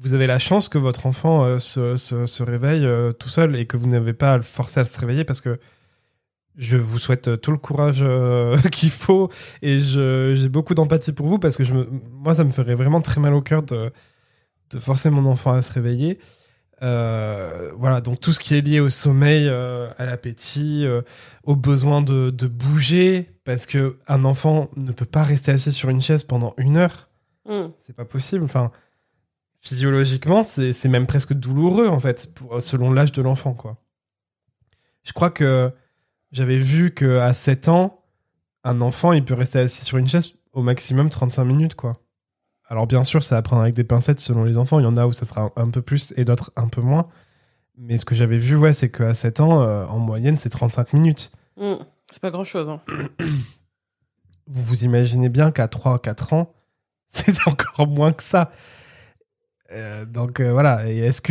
vous avez la chance que votre enfant se réveille tout seul et que vous n'avez pas à le forcer à se réveiller, parce que je vous souhaite tout le courage qu'il faut, et j'ai beaucoup d'empathie pour vous, parce que moi, ça me ferait vraiment très mal au cœur de forcer mon enfant à se réveiller. Voilà, donc tout ce qui est lié au sommeil, à l'appétit, au besoin de bouger, parce que un enfant ne peut pas rester assis sur une chaise pendant 1 heure. C'est pas possible. Enfin, physiologiquement, c'est même presque douloureux, en fait, selon l'âge de l'enfant, quoi. Je crois que j'avais vu qu'à 7 ans, un enfant, il peut rester assis sur une chaise au maximum 35 minutes, quoi. Alors, bien sûr, ça va prendre avec des pincettes selon les enfants. Il y en a où ça sera un peu plus et d'autres un peu moins. Mais ce que j'avais vu, ouais, c'est qu'à 7 ans, en moyenne, c'est 35 minutes. C'est pas grand-chose, hein. Vous vous imaginez bien qu'à 3 ou 4 ans, c'est encore moins que ça. Donc, voilà. Et est-ce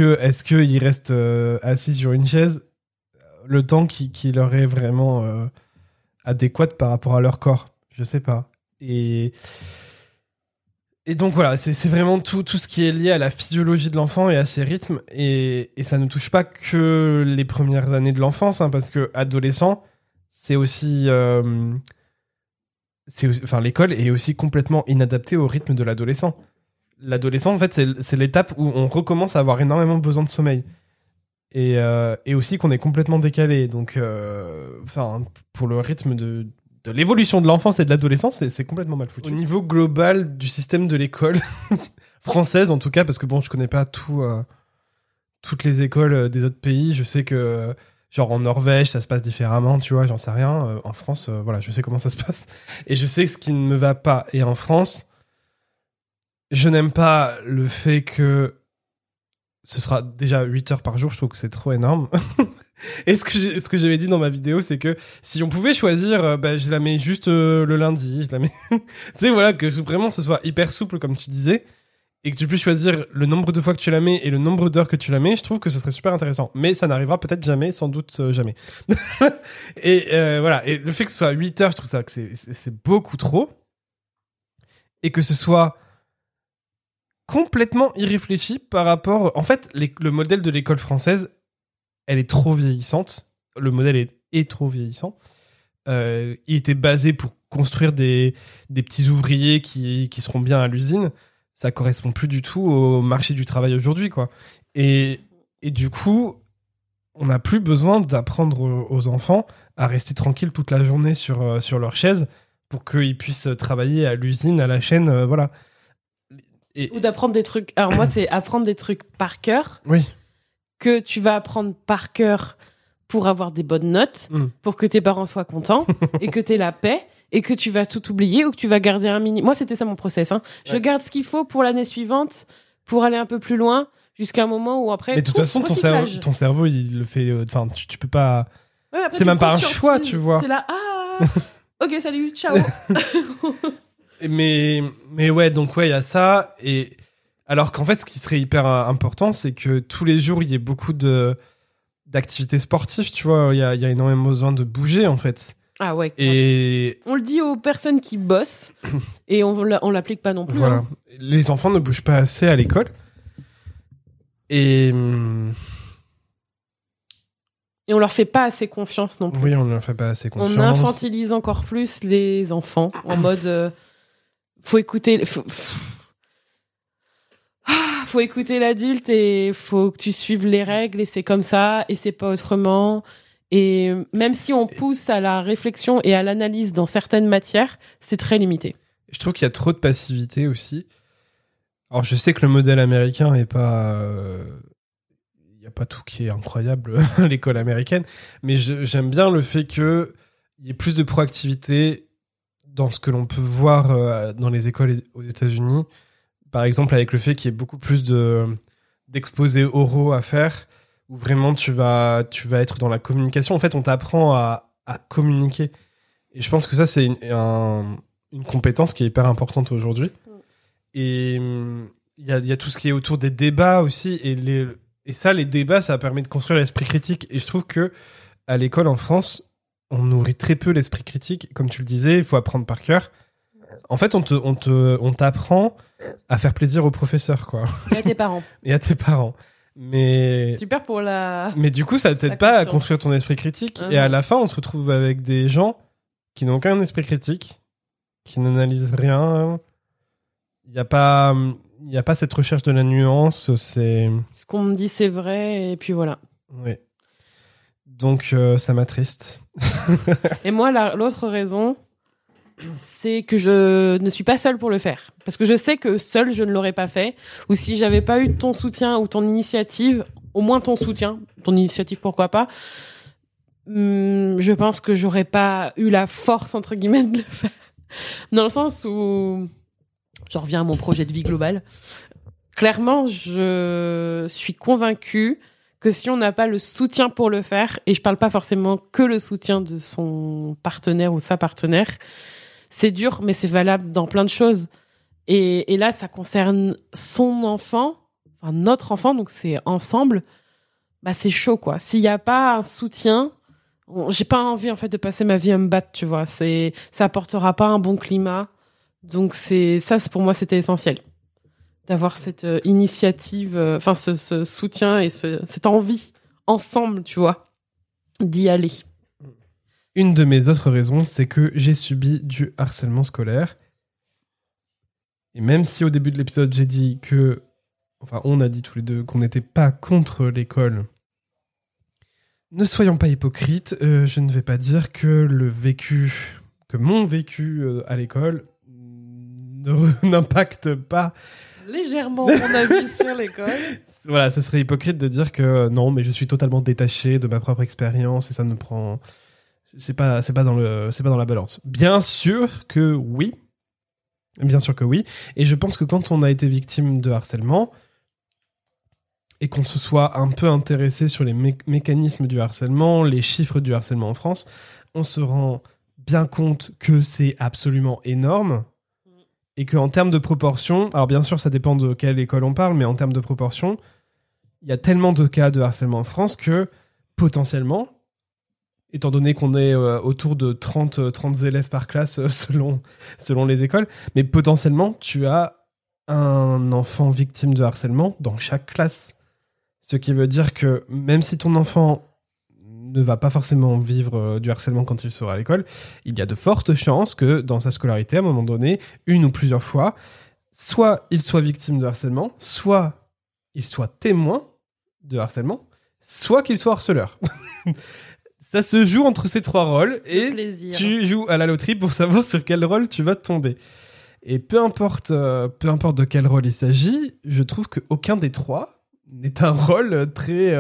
qu'ils restent assis sur une chaise le temps qui leur est vraiment adéquat par rapport à leur corps? Je sais pas. Et donc voilà, c'est vraiment tout ce qui est lié à la physiologie de l'enfant et à ses rythmes. Et ça ne touche pas que les premières années de l'enfance, hein, parce que adolescent, c'est aussi... l'école est aussi complètement inadaptée au rythme de l'adolescent. L'adolescent, en fait, c'est l'étape où on recommence à avoir énormément besoin de sommeil. Et aussi qu'on est complètement décalé. Donc, pour le rythme de l'évolution de l'enfance et de l'adolescence, c'est complètement mal foutu. Au niveau global du système de l'école française, en tout cas, parce que bon, je connais pas toutes les écoles des autres pays. Je sais que, genre, en Norvège, ça se passe différemment, tu vois, j'en sais rien. En France, voilà, je sais comment ça se passe. Et je sais ce qui ne me va pas. Et en France, je n'aime pas le fait que ce sera déjà 8 heures par jour. Je trouve que c'est trop énorme. Et ce que j'avais dit dans ma vidéo, c'est que si on pouvait choisir, je la mets juste le lundi. Tu sais, voilà, que vraiment ce soit hyper souple, comme tu disais, et que tu puisses choisir le nombre de fois que tu la mets et le nombre d'heures que tu la mets, je trouve que ce serait super intéressant. Mais ça n'arrivera peut-être jamais, sans doute jamais. Voilà. Et le fait que ce soit 8 heures, je trouve ça que c'est beaucoup trop. Et que ce soit complètement irréfléchi par rapport... En fait, le modèle de l'école française... Elle est trop vieillissante. Le modèle est trop vieillissant. Il était basé pour construire des petits ouvriers qui seront bien à l'usine. Ça ne correspond plus du tout au marché du travail aujourd'hui, quoi. Et du coup, on n'a plus besoin d'apprendre aux enfants à rester tranquilles toute la journée sur leur chaise pour qu'ils puissent travailler à l'usine, à la chaîne, voilà. Ou d'apprendre des trucs. Alors moi, c'est apprendre des trucs par cœur. Oui. Que tu vas apprendre par cœur pour avoir des bonnes notes, pour que tes parents soient contents, et que t'aies la paix, et que tu vas tout oublier, ou que tu vas garder un mini... Moi, c'était ça mon process. Hein. Ouais. Je garde ce qu'il faut pour l'année suivante, pour aller un peu plus loin, jusqu'à un moment où après... Mais de toute façon, ton cerveau, il le fait... Enfin, tu peux pas... Ouais, après, c'est même pas un choix, tu vois. T'es là, ok, salut, ciao. mais ouais, donc ouais, il y a ça, et... Alors qu'en fait, ce qui serait hyper important, c'est que tous les jours, il y ait beaucoup d'activités sportives, tu vois. Il y a énormément besoin de bouger, en fait. Ah ouais. Et... On le dit aux personnes qui bossent et on l'applique pas non plus. Voilà. Hein. Les enfants ne bougent pas assez à l'école. Et on leur fait pas assez confiance non plus. Oui, on leur fait pas assez confiance. On infantilise encore plus les enfants en mode... faut écouter... Faut écouter l'adulte et faut que tu suives les règles et c'est comme ça et c'est pas autrement. Et même si on pousse à la réflexion et à l'analyse dans certaines matières, c'est très limité. Je trouve qu'il y a trop de passivité aussi. Alors je sais que le modèle américain est pas... Il n'y a pas tout qui est incroyable à l'école américaine, mais j'aime bien le fait qu'il y ait plus de proactivité dans ce que l'on peut voir dans les écoles aux États-Unis. Par exemple, avec le fait qu'il y ait beaucoup plus d'exposés oraux à faire, où vraiment tu vas être dans la communication. En fait, on t'apprend à communiquer. Et je pense que ça, c'est une compétence qui est hyper importante aujourd'hui. Et il y a tout ce qui est autour des débats aussi. Les débats, ça permet de construire l'esprit critique. Et je trouve qu'à l'école en France, on nourrit très peu l'esprit critique. Comme tu le disais, il faut apprendre par cœur. En fait, on t'apprend à faire plaisir aux professeurs, quoi. Et à tes parents. Et à tes parents. Mais... Super pour la... Mais du coup, ça t'aide pas à construire ton esprit critique. Et à la fin, on se retrouve avec des gens qui n'ont qu'un esprit critique, qui n'analysent rien. Il n'y a pas cette recherche de la nuance. C'est... Ce qu'on me dit, c'est vrai. Et puis voilà. Oui. Donc, ça m'attriste. Et moi, l'autre raison... c'est que je ne suis pas seule pour le faire. Parce que je sais que seule, je ne l'aurais pas fait. Ou si j'avais pas eu ton soutien ou ton initiative, au moins ton soutien, ton initiative, pourquoi pas, je pense que j'aurais pas eu la force, entre guillemets, de le faire. Dans le sens où, j'en reviens à mon projet de vie global. Clairement, je suis convaincue que si on n'a pas le soutien pour le faire, et je parle pas forcément que le soutien de son partenaire ou sa partenaire, c'est dur, mais c'est valable dans plein de choses. Et là, ça concerne son enfant, enfin notre enfant, donc c'est ensemble. Bah c'est chaud, quoi. S'il y a pas un soutien, j'ai pas envie en fait de passer ma vie à me battre, tu vois. C'est, ça apportera pas un bon climat. Donc c'est ça, pour moi, c'était essentiel d'avoir cette initiative, enfin ce soutien et cette envie ensemble, tu vois, d'y aller. Une de mes autres raisons, c'est que j'ai subi du harcèlement scolaire. Et même si au début de l'épisode, j'ai dit que... Enfin, on a dit tous les deux qu'on n'était pas contre l'école. Ne soyons pas hypocrites. Je ne vais pas dire que mon vécu à l'école n'impacte pas légèrement mon avis sur l'école. Voilà, ce serait hypocrite de dire que non, mais je suis totalement détaché de ma propre expérience et ça ne prend... c'est pas dans la balance. Bien sûr que oui. Et je pense que quand on a été victime de harcèlement et qu'on se soit un peu intéressé sur les mécanismes du harcèlement, les chiffres du harcèlement en France, on se rend bien compte que c'est absolument énorme et que en termes de proportion, alors bien sûr ça dépend de quelle école on parle, mais en termes de proportion, il y a tellement de cas de harcèlement en France que potentiellement, étant donné qu'on est autour de 30 élèves par classe selon les écoles, mais potentiellement, tu as un enfant victime de harcèlement dans chaque classe. Ce qui veut dire que même si ton enfant ne va pas forcément vivre du harcèlement quand il sera à l'école, il y a de fortes chances que dans sa scolarité, à un moment donné, une ou plusieurs fois, soit il soit victime de harcèlement, soit il soit témoin de harcèlement, soit qu'il soit harceleur. Ça se joue entre ces trois rôles et tu joues à la loterie pour savoir sur quel rôle tu vas tomber. Et peu importe de quel rôle il s'agit, je trouve qu'aucun des trois n'est un rôle très,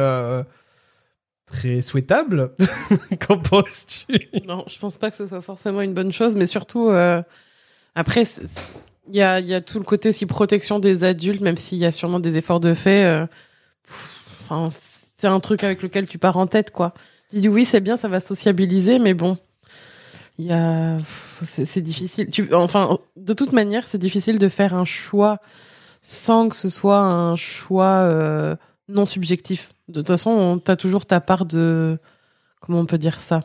très souhaitable. Qu'en penses-tu ? Non, je pense pas que ce soit forcément une bonne chose, mais surtout, après, il y a tout le côté aussi protection des adultes, même s'il y a sûrement des efforts de fait. C'est un truc avec lequel tu pars en tête, quoi. Tu dis oui, c'est bien, ça va sociabiliser, mais bon, c'est difficile. De toute manière, c'est difficile de faire un choix sans que ce soit un choix non subjectif. De toute façon, t'as toujours ta part de... Comment on peut dire ça ?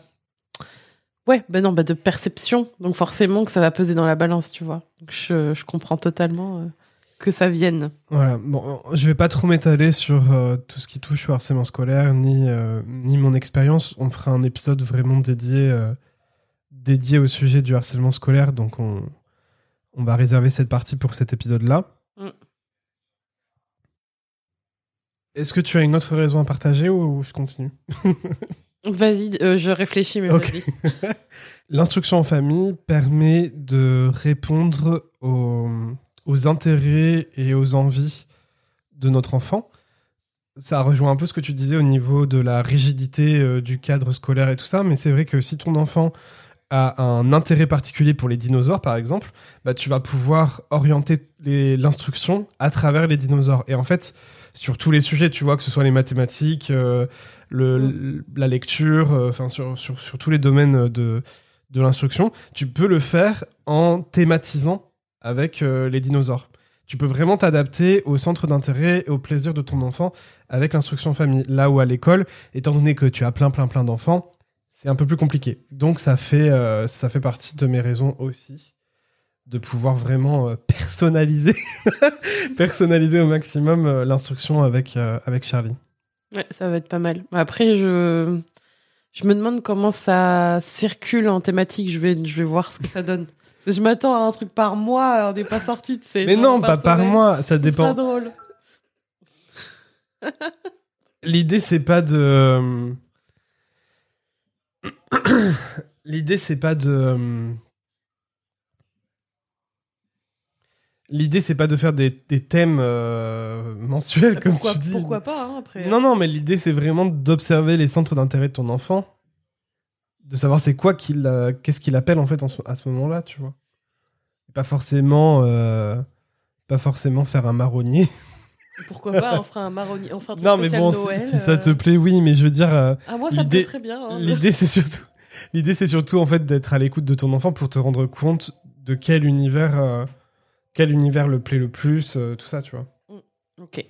De perception. Donc forcément que ça va peser dans la balance, tu vois. Donc je comprends totalement... que ça vienne. Voilà. Bon, je vais pas trop m'étaler sur tout ce qui touche au harcèlement scolaire, ni mon expérience. On fera un épisode vraiment dédié au sujet du harcèlement scolaire, donc on va réserver cette partie pour cet épisode-là. Mm. Est-ce que tu as une autre raison à partager ou je continue ? Vas-y, je réfléchis, mais okay. Vas-y. L'instruction en famille permet de répondre aux intérêts et aux envies de notre enfant. Ça rejoint un peu ce que tu disais au niveau de la rigidité du cadre scolaire et tout ça, mais c'est vrai que si ton enfant a un intérêt particulier pour les dinosaures, par exemple, bah, tu vas pouvoir orienter l'instruction à travers les dinosaures. Et en fait, sur tous les sujets, tu vois, que ce soit les mathématiques, la lecture, sur tous les domaines de l'instruction, tu peux le faire en thématisant avec les dinosaures. Tu peux vraiment t'adapter au centre d'intérêt et au plaisir de ton enfant avec l'instruction famille. Là où à l'école, étant donné que tu as plein d'enfants, c'est un peu plus compliqué. Donc ça fait partie de mes raisons aussi. de pouvoir vraiment personnaliser au maximum l'instruction avec Charlie. Ouais, ça va être pas mal. Après, je me demande comment ça circule en thématique. Je vais voir ce que ça donne. Je m'attends à un truc par mois. On n'est pas sortis de ces... Mais non, pas par mois. Ça dépend. C'est pas drôle. L'idée, c'est pas de... L'idée, c'est pas de faire des thèmes mensuels, comme tu dis. Pourquoi pas, hein, après. Non, mais l'idée, c'est vraiment d'observer les centres d'intérêt de ton enfant, de savoir c'est quoi qu'est-ce qu'il appelle, en fait, à ce moment-là, tu vois. Pas forcément faire un marronnier. Pourquoi pas, on fera un marronnier, on fera un truc spécial Noël. Non, mais bon, si ça te plaît, oui, mais je veux dire... Ah, moi, ça me plaît très bien. Hein. L'idée, c'est surtout, en fait, d'être à l'écoute de ton enfant pour te rendre compte de quel univers... Quel univers le plaît le plus, tout ça, tu vois. Ok.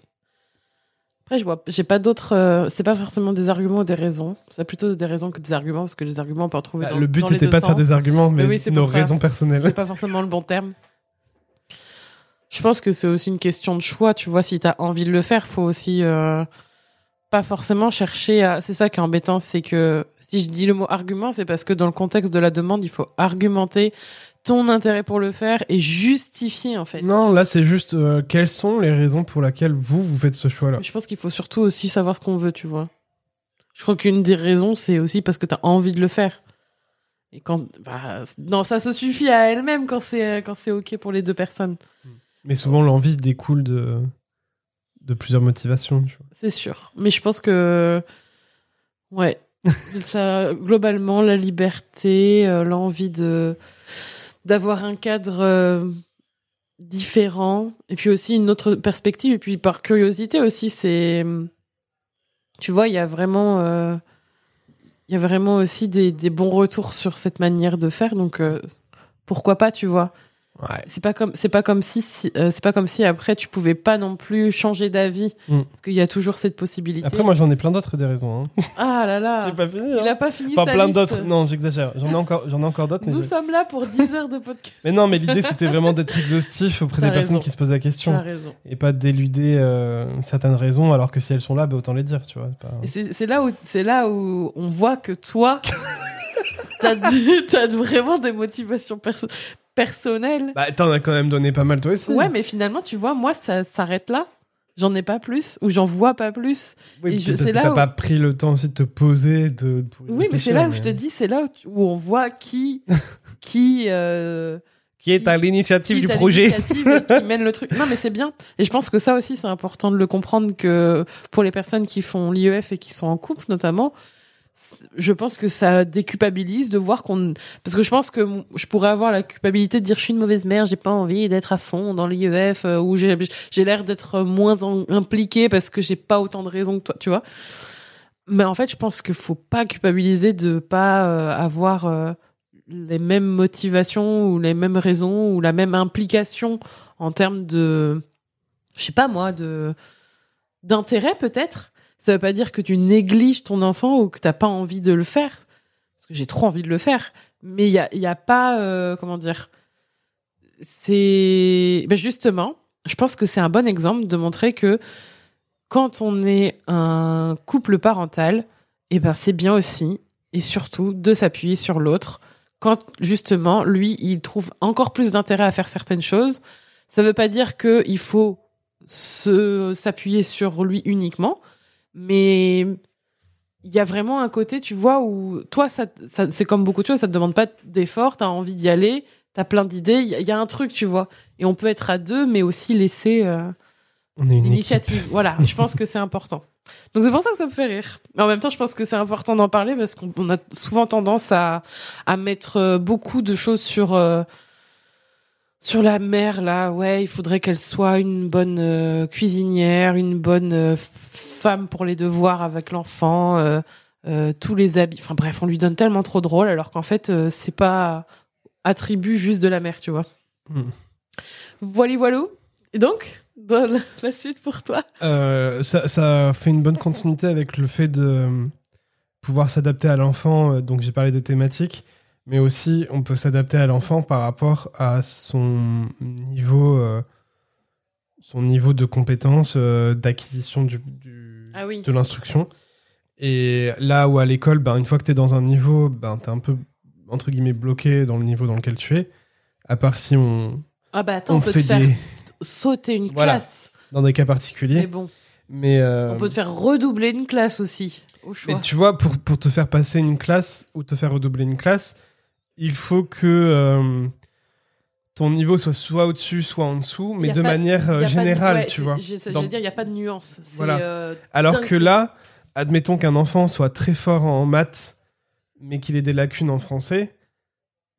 Après, j'ai pas d'autres... c'est pas forcément des arguments ou des raisons. C'est plutôt des raisons que des arguments, parce que les arguments, on peut en trouver dans les deux. Le but, c'était pas de faire des arguments, mais oui, nos raisons personnelles. C'est pas forcément le bon terme. Je pense que c'est aussi une question de choix, tu vois. Si t'as envie de le faire, faut aussi pas forcément chercher à... C'est ça qui est embêtant, c'est que si je dis le mot « argument », c'est parce que dans le contexte de la demande, il faut argumenter ton intérêt pour le faire est justifié, en fait. Non, là, c'est juste quelles sont les raisons pour lesquelles vous faites ce choix-là. Je pense qu'il faut surtout aussi savoir ce qu'on veut, tu vois. Je crois qu'une des raisons, c'est aussi parce que t'as envie de le faire. Et quand... Bah, non, ça se suffit à elle-même quand c'est OK pour les deux personnes. Mais souvent, l'envie découle de plusieurs motivations, tu vois. C'est sûr. Mais je pense que... Ouais. Ça, globalement, la liberté, l'envie de... d'avoir un cadre différent, et puis aussi une autre perspective, et puis par curiosité aussi, c'est... Tu vois, il y a vraiment aussi des bons retours sur cette manière de faire, donc pourquoi pas, tu vois. Ouais. C'est pas comme si après tu pouvais pas non plus changer d'avis, parce qu'il y a toujours cette possibilité. Après, moi, j'en ai plein d'autres des raisons. Hein. Ah là là. J'ai pas fini. Il a pas fini. Enfin, plein liste. D'autres. Non, j'exagère. J'en ai encore d'autres. Nous sommes là pour 10 heures de podcast. Mais non, mais l'idée, c'était vraiment d'être exhaustif auprès des personnes qui se posent la question, et pas d'éluder certaines raisons, alors que si elles sont là, bah, autant les dire, tu vois. C'est là où on voit que toi, t'as vraiment des motivations personnel. Bah, t'en as quand même donné pas mal toi aussi. Ouais, mais finalement, tu vois, moi, ça s'arrête là. J'en ai pas plus, ou j'en vois pas plus. Oui, parce que t'as pas pris le temps aussi de te poser. Oui, mais c'est là où je te dis, c'est là où on voit qui est à l'initiative du projet. Qui mène le truc. Non, mais c'est bien. Et je pense que ça aussi, c'est important de le comprendre, que pour les personnes qui font l'IEF et qui sont en couple, notamment, je pense que ça déculpabilise de voir qu'on... Parce que je pense que je pourrais avoir la culpabilité de dire « je suis une mauvaise mère, j'ai pas envie d'être à fond dans l'IEF, ou j'ai l'air d'être moins impliquée parce que j'ai pas autant de raisons que toi », tu vois. Mais en fait, je pense qu'il faut pas culpabiliser de pas avoir les mêmes motivations ou les mêmes raisons ou la même implication en termes de... Je sais pas moi, d'intérêt peut-être. Ça veut pas dire que tu négliges ton enfant ou que t'as pas envie de le faire. Parce que j'ai trop envie de le faire. Mais y a pas... comment dire ? C'est... Ben justement, je pense que c'est un bon exemple de montrer que quand on est un couple parental, eh ben c'est bien aussi, et surtout, de s'appuyer sur l'autre. Quand, justement, lui, il trouve encore plus d'intérêt à faire certaines choses, ça veut pas dire qu'il faut s'appuyer sur lui uniquement. Mais il y a vraiment un côté, tu vois, où toi, ça, c'est comme beaucoup de choses, ça te demande pas d'effort, t'as envie d'y aller, t'as plein d'idées, il y a un truc, tu vois. Et on peut être à deux, mais aussi laisser l'initiative. Équipe. Voilà, je pense que c'est important. Donc c'est pour ça que ça me fait rire. Mais en même temps, je pense que c'est important d'en parler parce qu'on a souvent tendance à mettre beaucoup de choses sur la mère, là, ouais, il faudrait qu'elle soit une bonne cuisinière, une bonne femme pour les devoirs avec l'enfant, tous les habits. Enfin bref, on lui donne tellement trop de rôles, alors qu'en fait, c'est pas attribut juste de la mère, tu vois. Voilà. Et donc, dans la suite pour toi, ça fait une bonne continuité avec le fait de pouvoir s'adapter à l'enfant. Donc j'ai parlé de thématiques. mais aussi on peut s'adapter à l'enfant par rapport à son niveau de compétence, d'acquisition de l'instruction. Et là où à l'école, une fois que tu es dans un niveau, tu es un peu, entre guillemets, bloqué dans le niveau dans lequel tu es, à part si on... on peut te faire sauter une classe. Dans des cas particuliers. Mais bon, on peut te faire redoubler une classe aussi, au choix. Mais tu vois, pour te faire passer une classe ou te faire redoubler une classe, il faut que ton niveau soit au-dessus, soit en dessous, mais de manière générale, tu vois. J'allais dire, il n'y a pas de nuance. Alors que là, admettons qu'un enfant soit très fort en maths, mais qu'il ait des lacunes en français...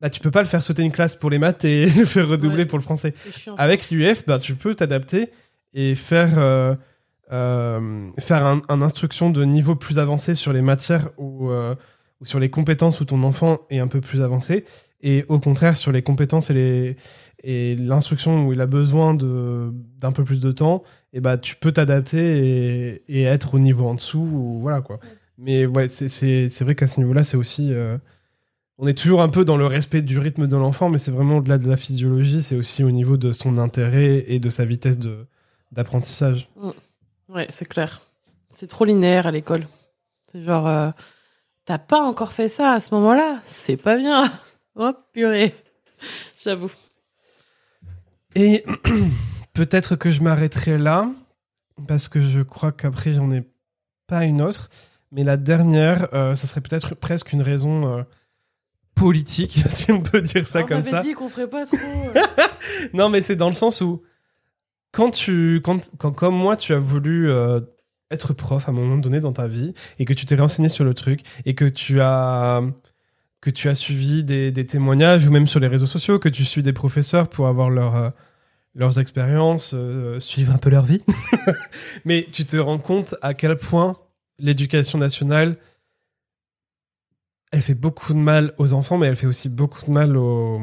Là, tu peux pas le faire sauter une classe pour les maths et le faire redoubler pour le français. Avec l'UF, tu peux t'adapter et faire un instruction de niveau plus avancé sur les matières ou sur les compétences où ton enfant est un peu plus avancé. Et au contraire, sur les compétences et l'instruction où il a besoin d'un peu plus de temps, et tu peux t'adapter et être au niveau en dessous. Mais c'est vrai qu'à ce niveau-là, c'est aussi... on est toujours un peu dans le respect du rythme de l'enfant, mais c'est vraiment au-delà de la physiologie, c'est aussi au niveau de son intérêt et de sa vitesse d'apprentissage. Ouais, c'est clair. C'est trop linéaire à l'école. C'est genre, t'as pas encore fait ça à ce moment-là, c'est pas bien. Oh purée, j'avoue. Et peut-être que je m'arrêterai là, parce que je crois qu'après, j'en ai pas une autre. Mais la dernière, ça serait peut-être presque une raison... politique, si on peut dire ça comme ça. On m'avait dit qu'on ferait pas trop... Non, mais c'est dans le sens où, quand comme moi, tu as voulu être prof à un moment donné dans ta vie, et que tu t'es renseigné sur le truc, et que tu as suivi des témoignages, ou même sur les réseaux sociaux, que tu suis des professeurs pour avoir leurs expériences, suivre un peu leur vie. Mais tu te rends compte à quel point l'éducation nationale... Elle fait beaucoup de mal aux enfants, mais elle fait aussi beaucoup de mal aux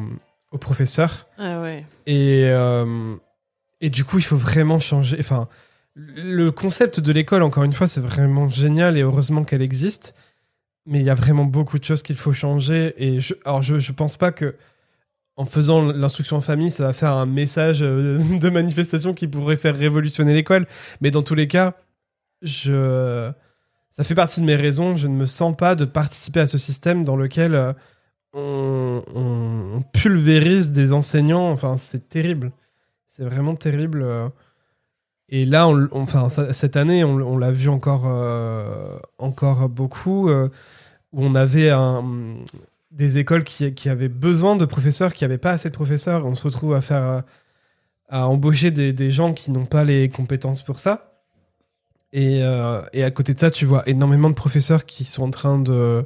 professeurs. Ah ouais. Et du coup, il faut vraiment changer. Enfin, le concept de l'école, encore une fois, c'est vraiment génial et heureusement qu'elle existe. Mais il y a vraiment beaucoup de choses qu'il faut changer. Et je pense pas que en faisant l'instruction en famille, ça va faire un message de manifestation qui pourrait faire révolutionner l'école. Mais dans tous les cas, ça fait partie de mes raisons. Je ne me sens pas de participer à ce système dans lequel on pulvérise des enseignants. Enfin, c'est terrible. C'est vraiment terrible. Et là, cette année, on l'a vu encore beaucoup, où on avait des écoles qui avaient besoin de professeurs, qui n'avaient pas assez de professeurs. On se retrouve à embaucher des gens qui n'ont pas les compétences pour ça. Et à côté de ça, tu vois énormément de professeurs qui sont en train de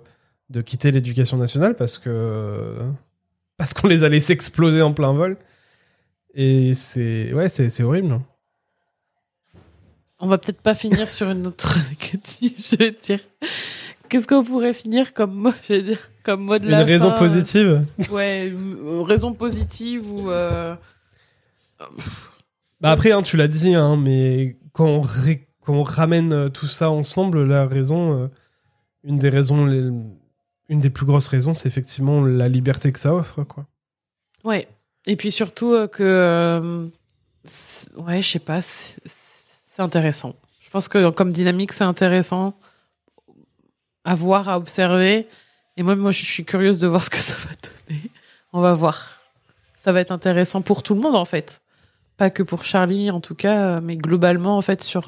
quitter l'éducation nationale parce qu'on les a laissés exploser en plein vol. Et c'est horrible. On va peut-être pas finir sur une autre... Je vais dire... Qu'est-ce qu'on pourrait finir comme mot, de la fin ? Une raison positive ? Ouais, raison positive ou... Après, tu l'as dit, mais quand on ramène tout ça ensemble, une des plus grosses raisons, c'est effectivement la liberté que ça offre, quoi. Ouais. Et puis surtout je sais pas, c'est intéressant. Je pense que comme dynamique, c'est intéressant à voir, à observer. Et moi, je suis curieuse de voir ce que ça va donner. On va voir. Ça va être intéressant pour tout le monde, en fait. Pas que pour Charlie, en tout cas, mais globalement, en fait, sur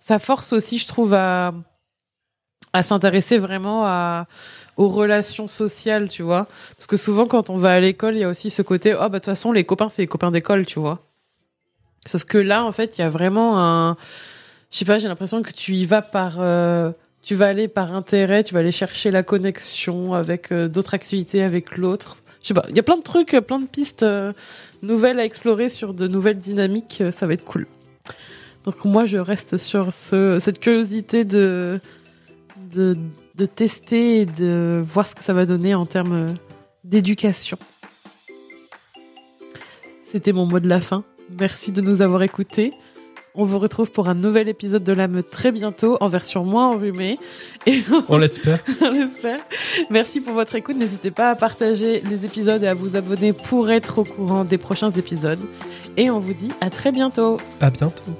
sa force aussi, je trouve, à s'intéresser vraiment aux relations sociales, tu vois. Parce que souvent, quand on va à l'école, il y a aussi ce côté, de toute façon, les copains, c'est les copains d'école, tu vois. Sauf que là, en fait, il y a vraiment je sais pas, j'ai l'impression que tu y vas tu vas aller par intérêt, tu vas aller chercher la connexion avec d'autres activités, avec l'autre. Je sais pas, il y a plein de trucs, plein de pistes nouvelles à explorer sur de nouvelles dynamiques, ça va être cool. Donc moi, je reste sur cette curiosité de tester et de voir ce que ça va donner en termes d'éducation. C'était mon mot de la fin. Merci de nous avoir écoutés. On vous retrouve pour un nouvel épisode de La Meute très bientôt, en version moins enrhumée. Et on l'espère. On l'espère. Merci pour votre écoute. N'hésitez pas à partager les épisodes et à vous abonner pour être au courant des prochains épisodes. Et on vous dit à très bientôt. À bientôt.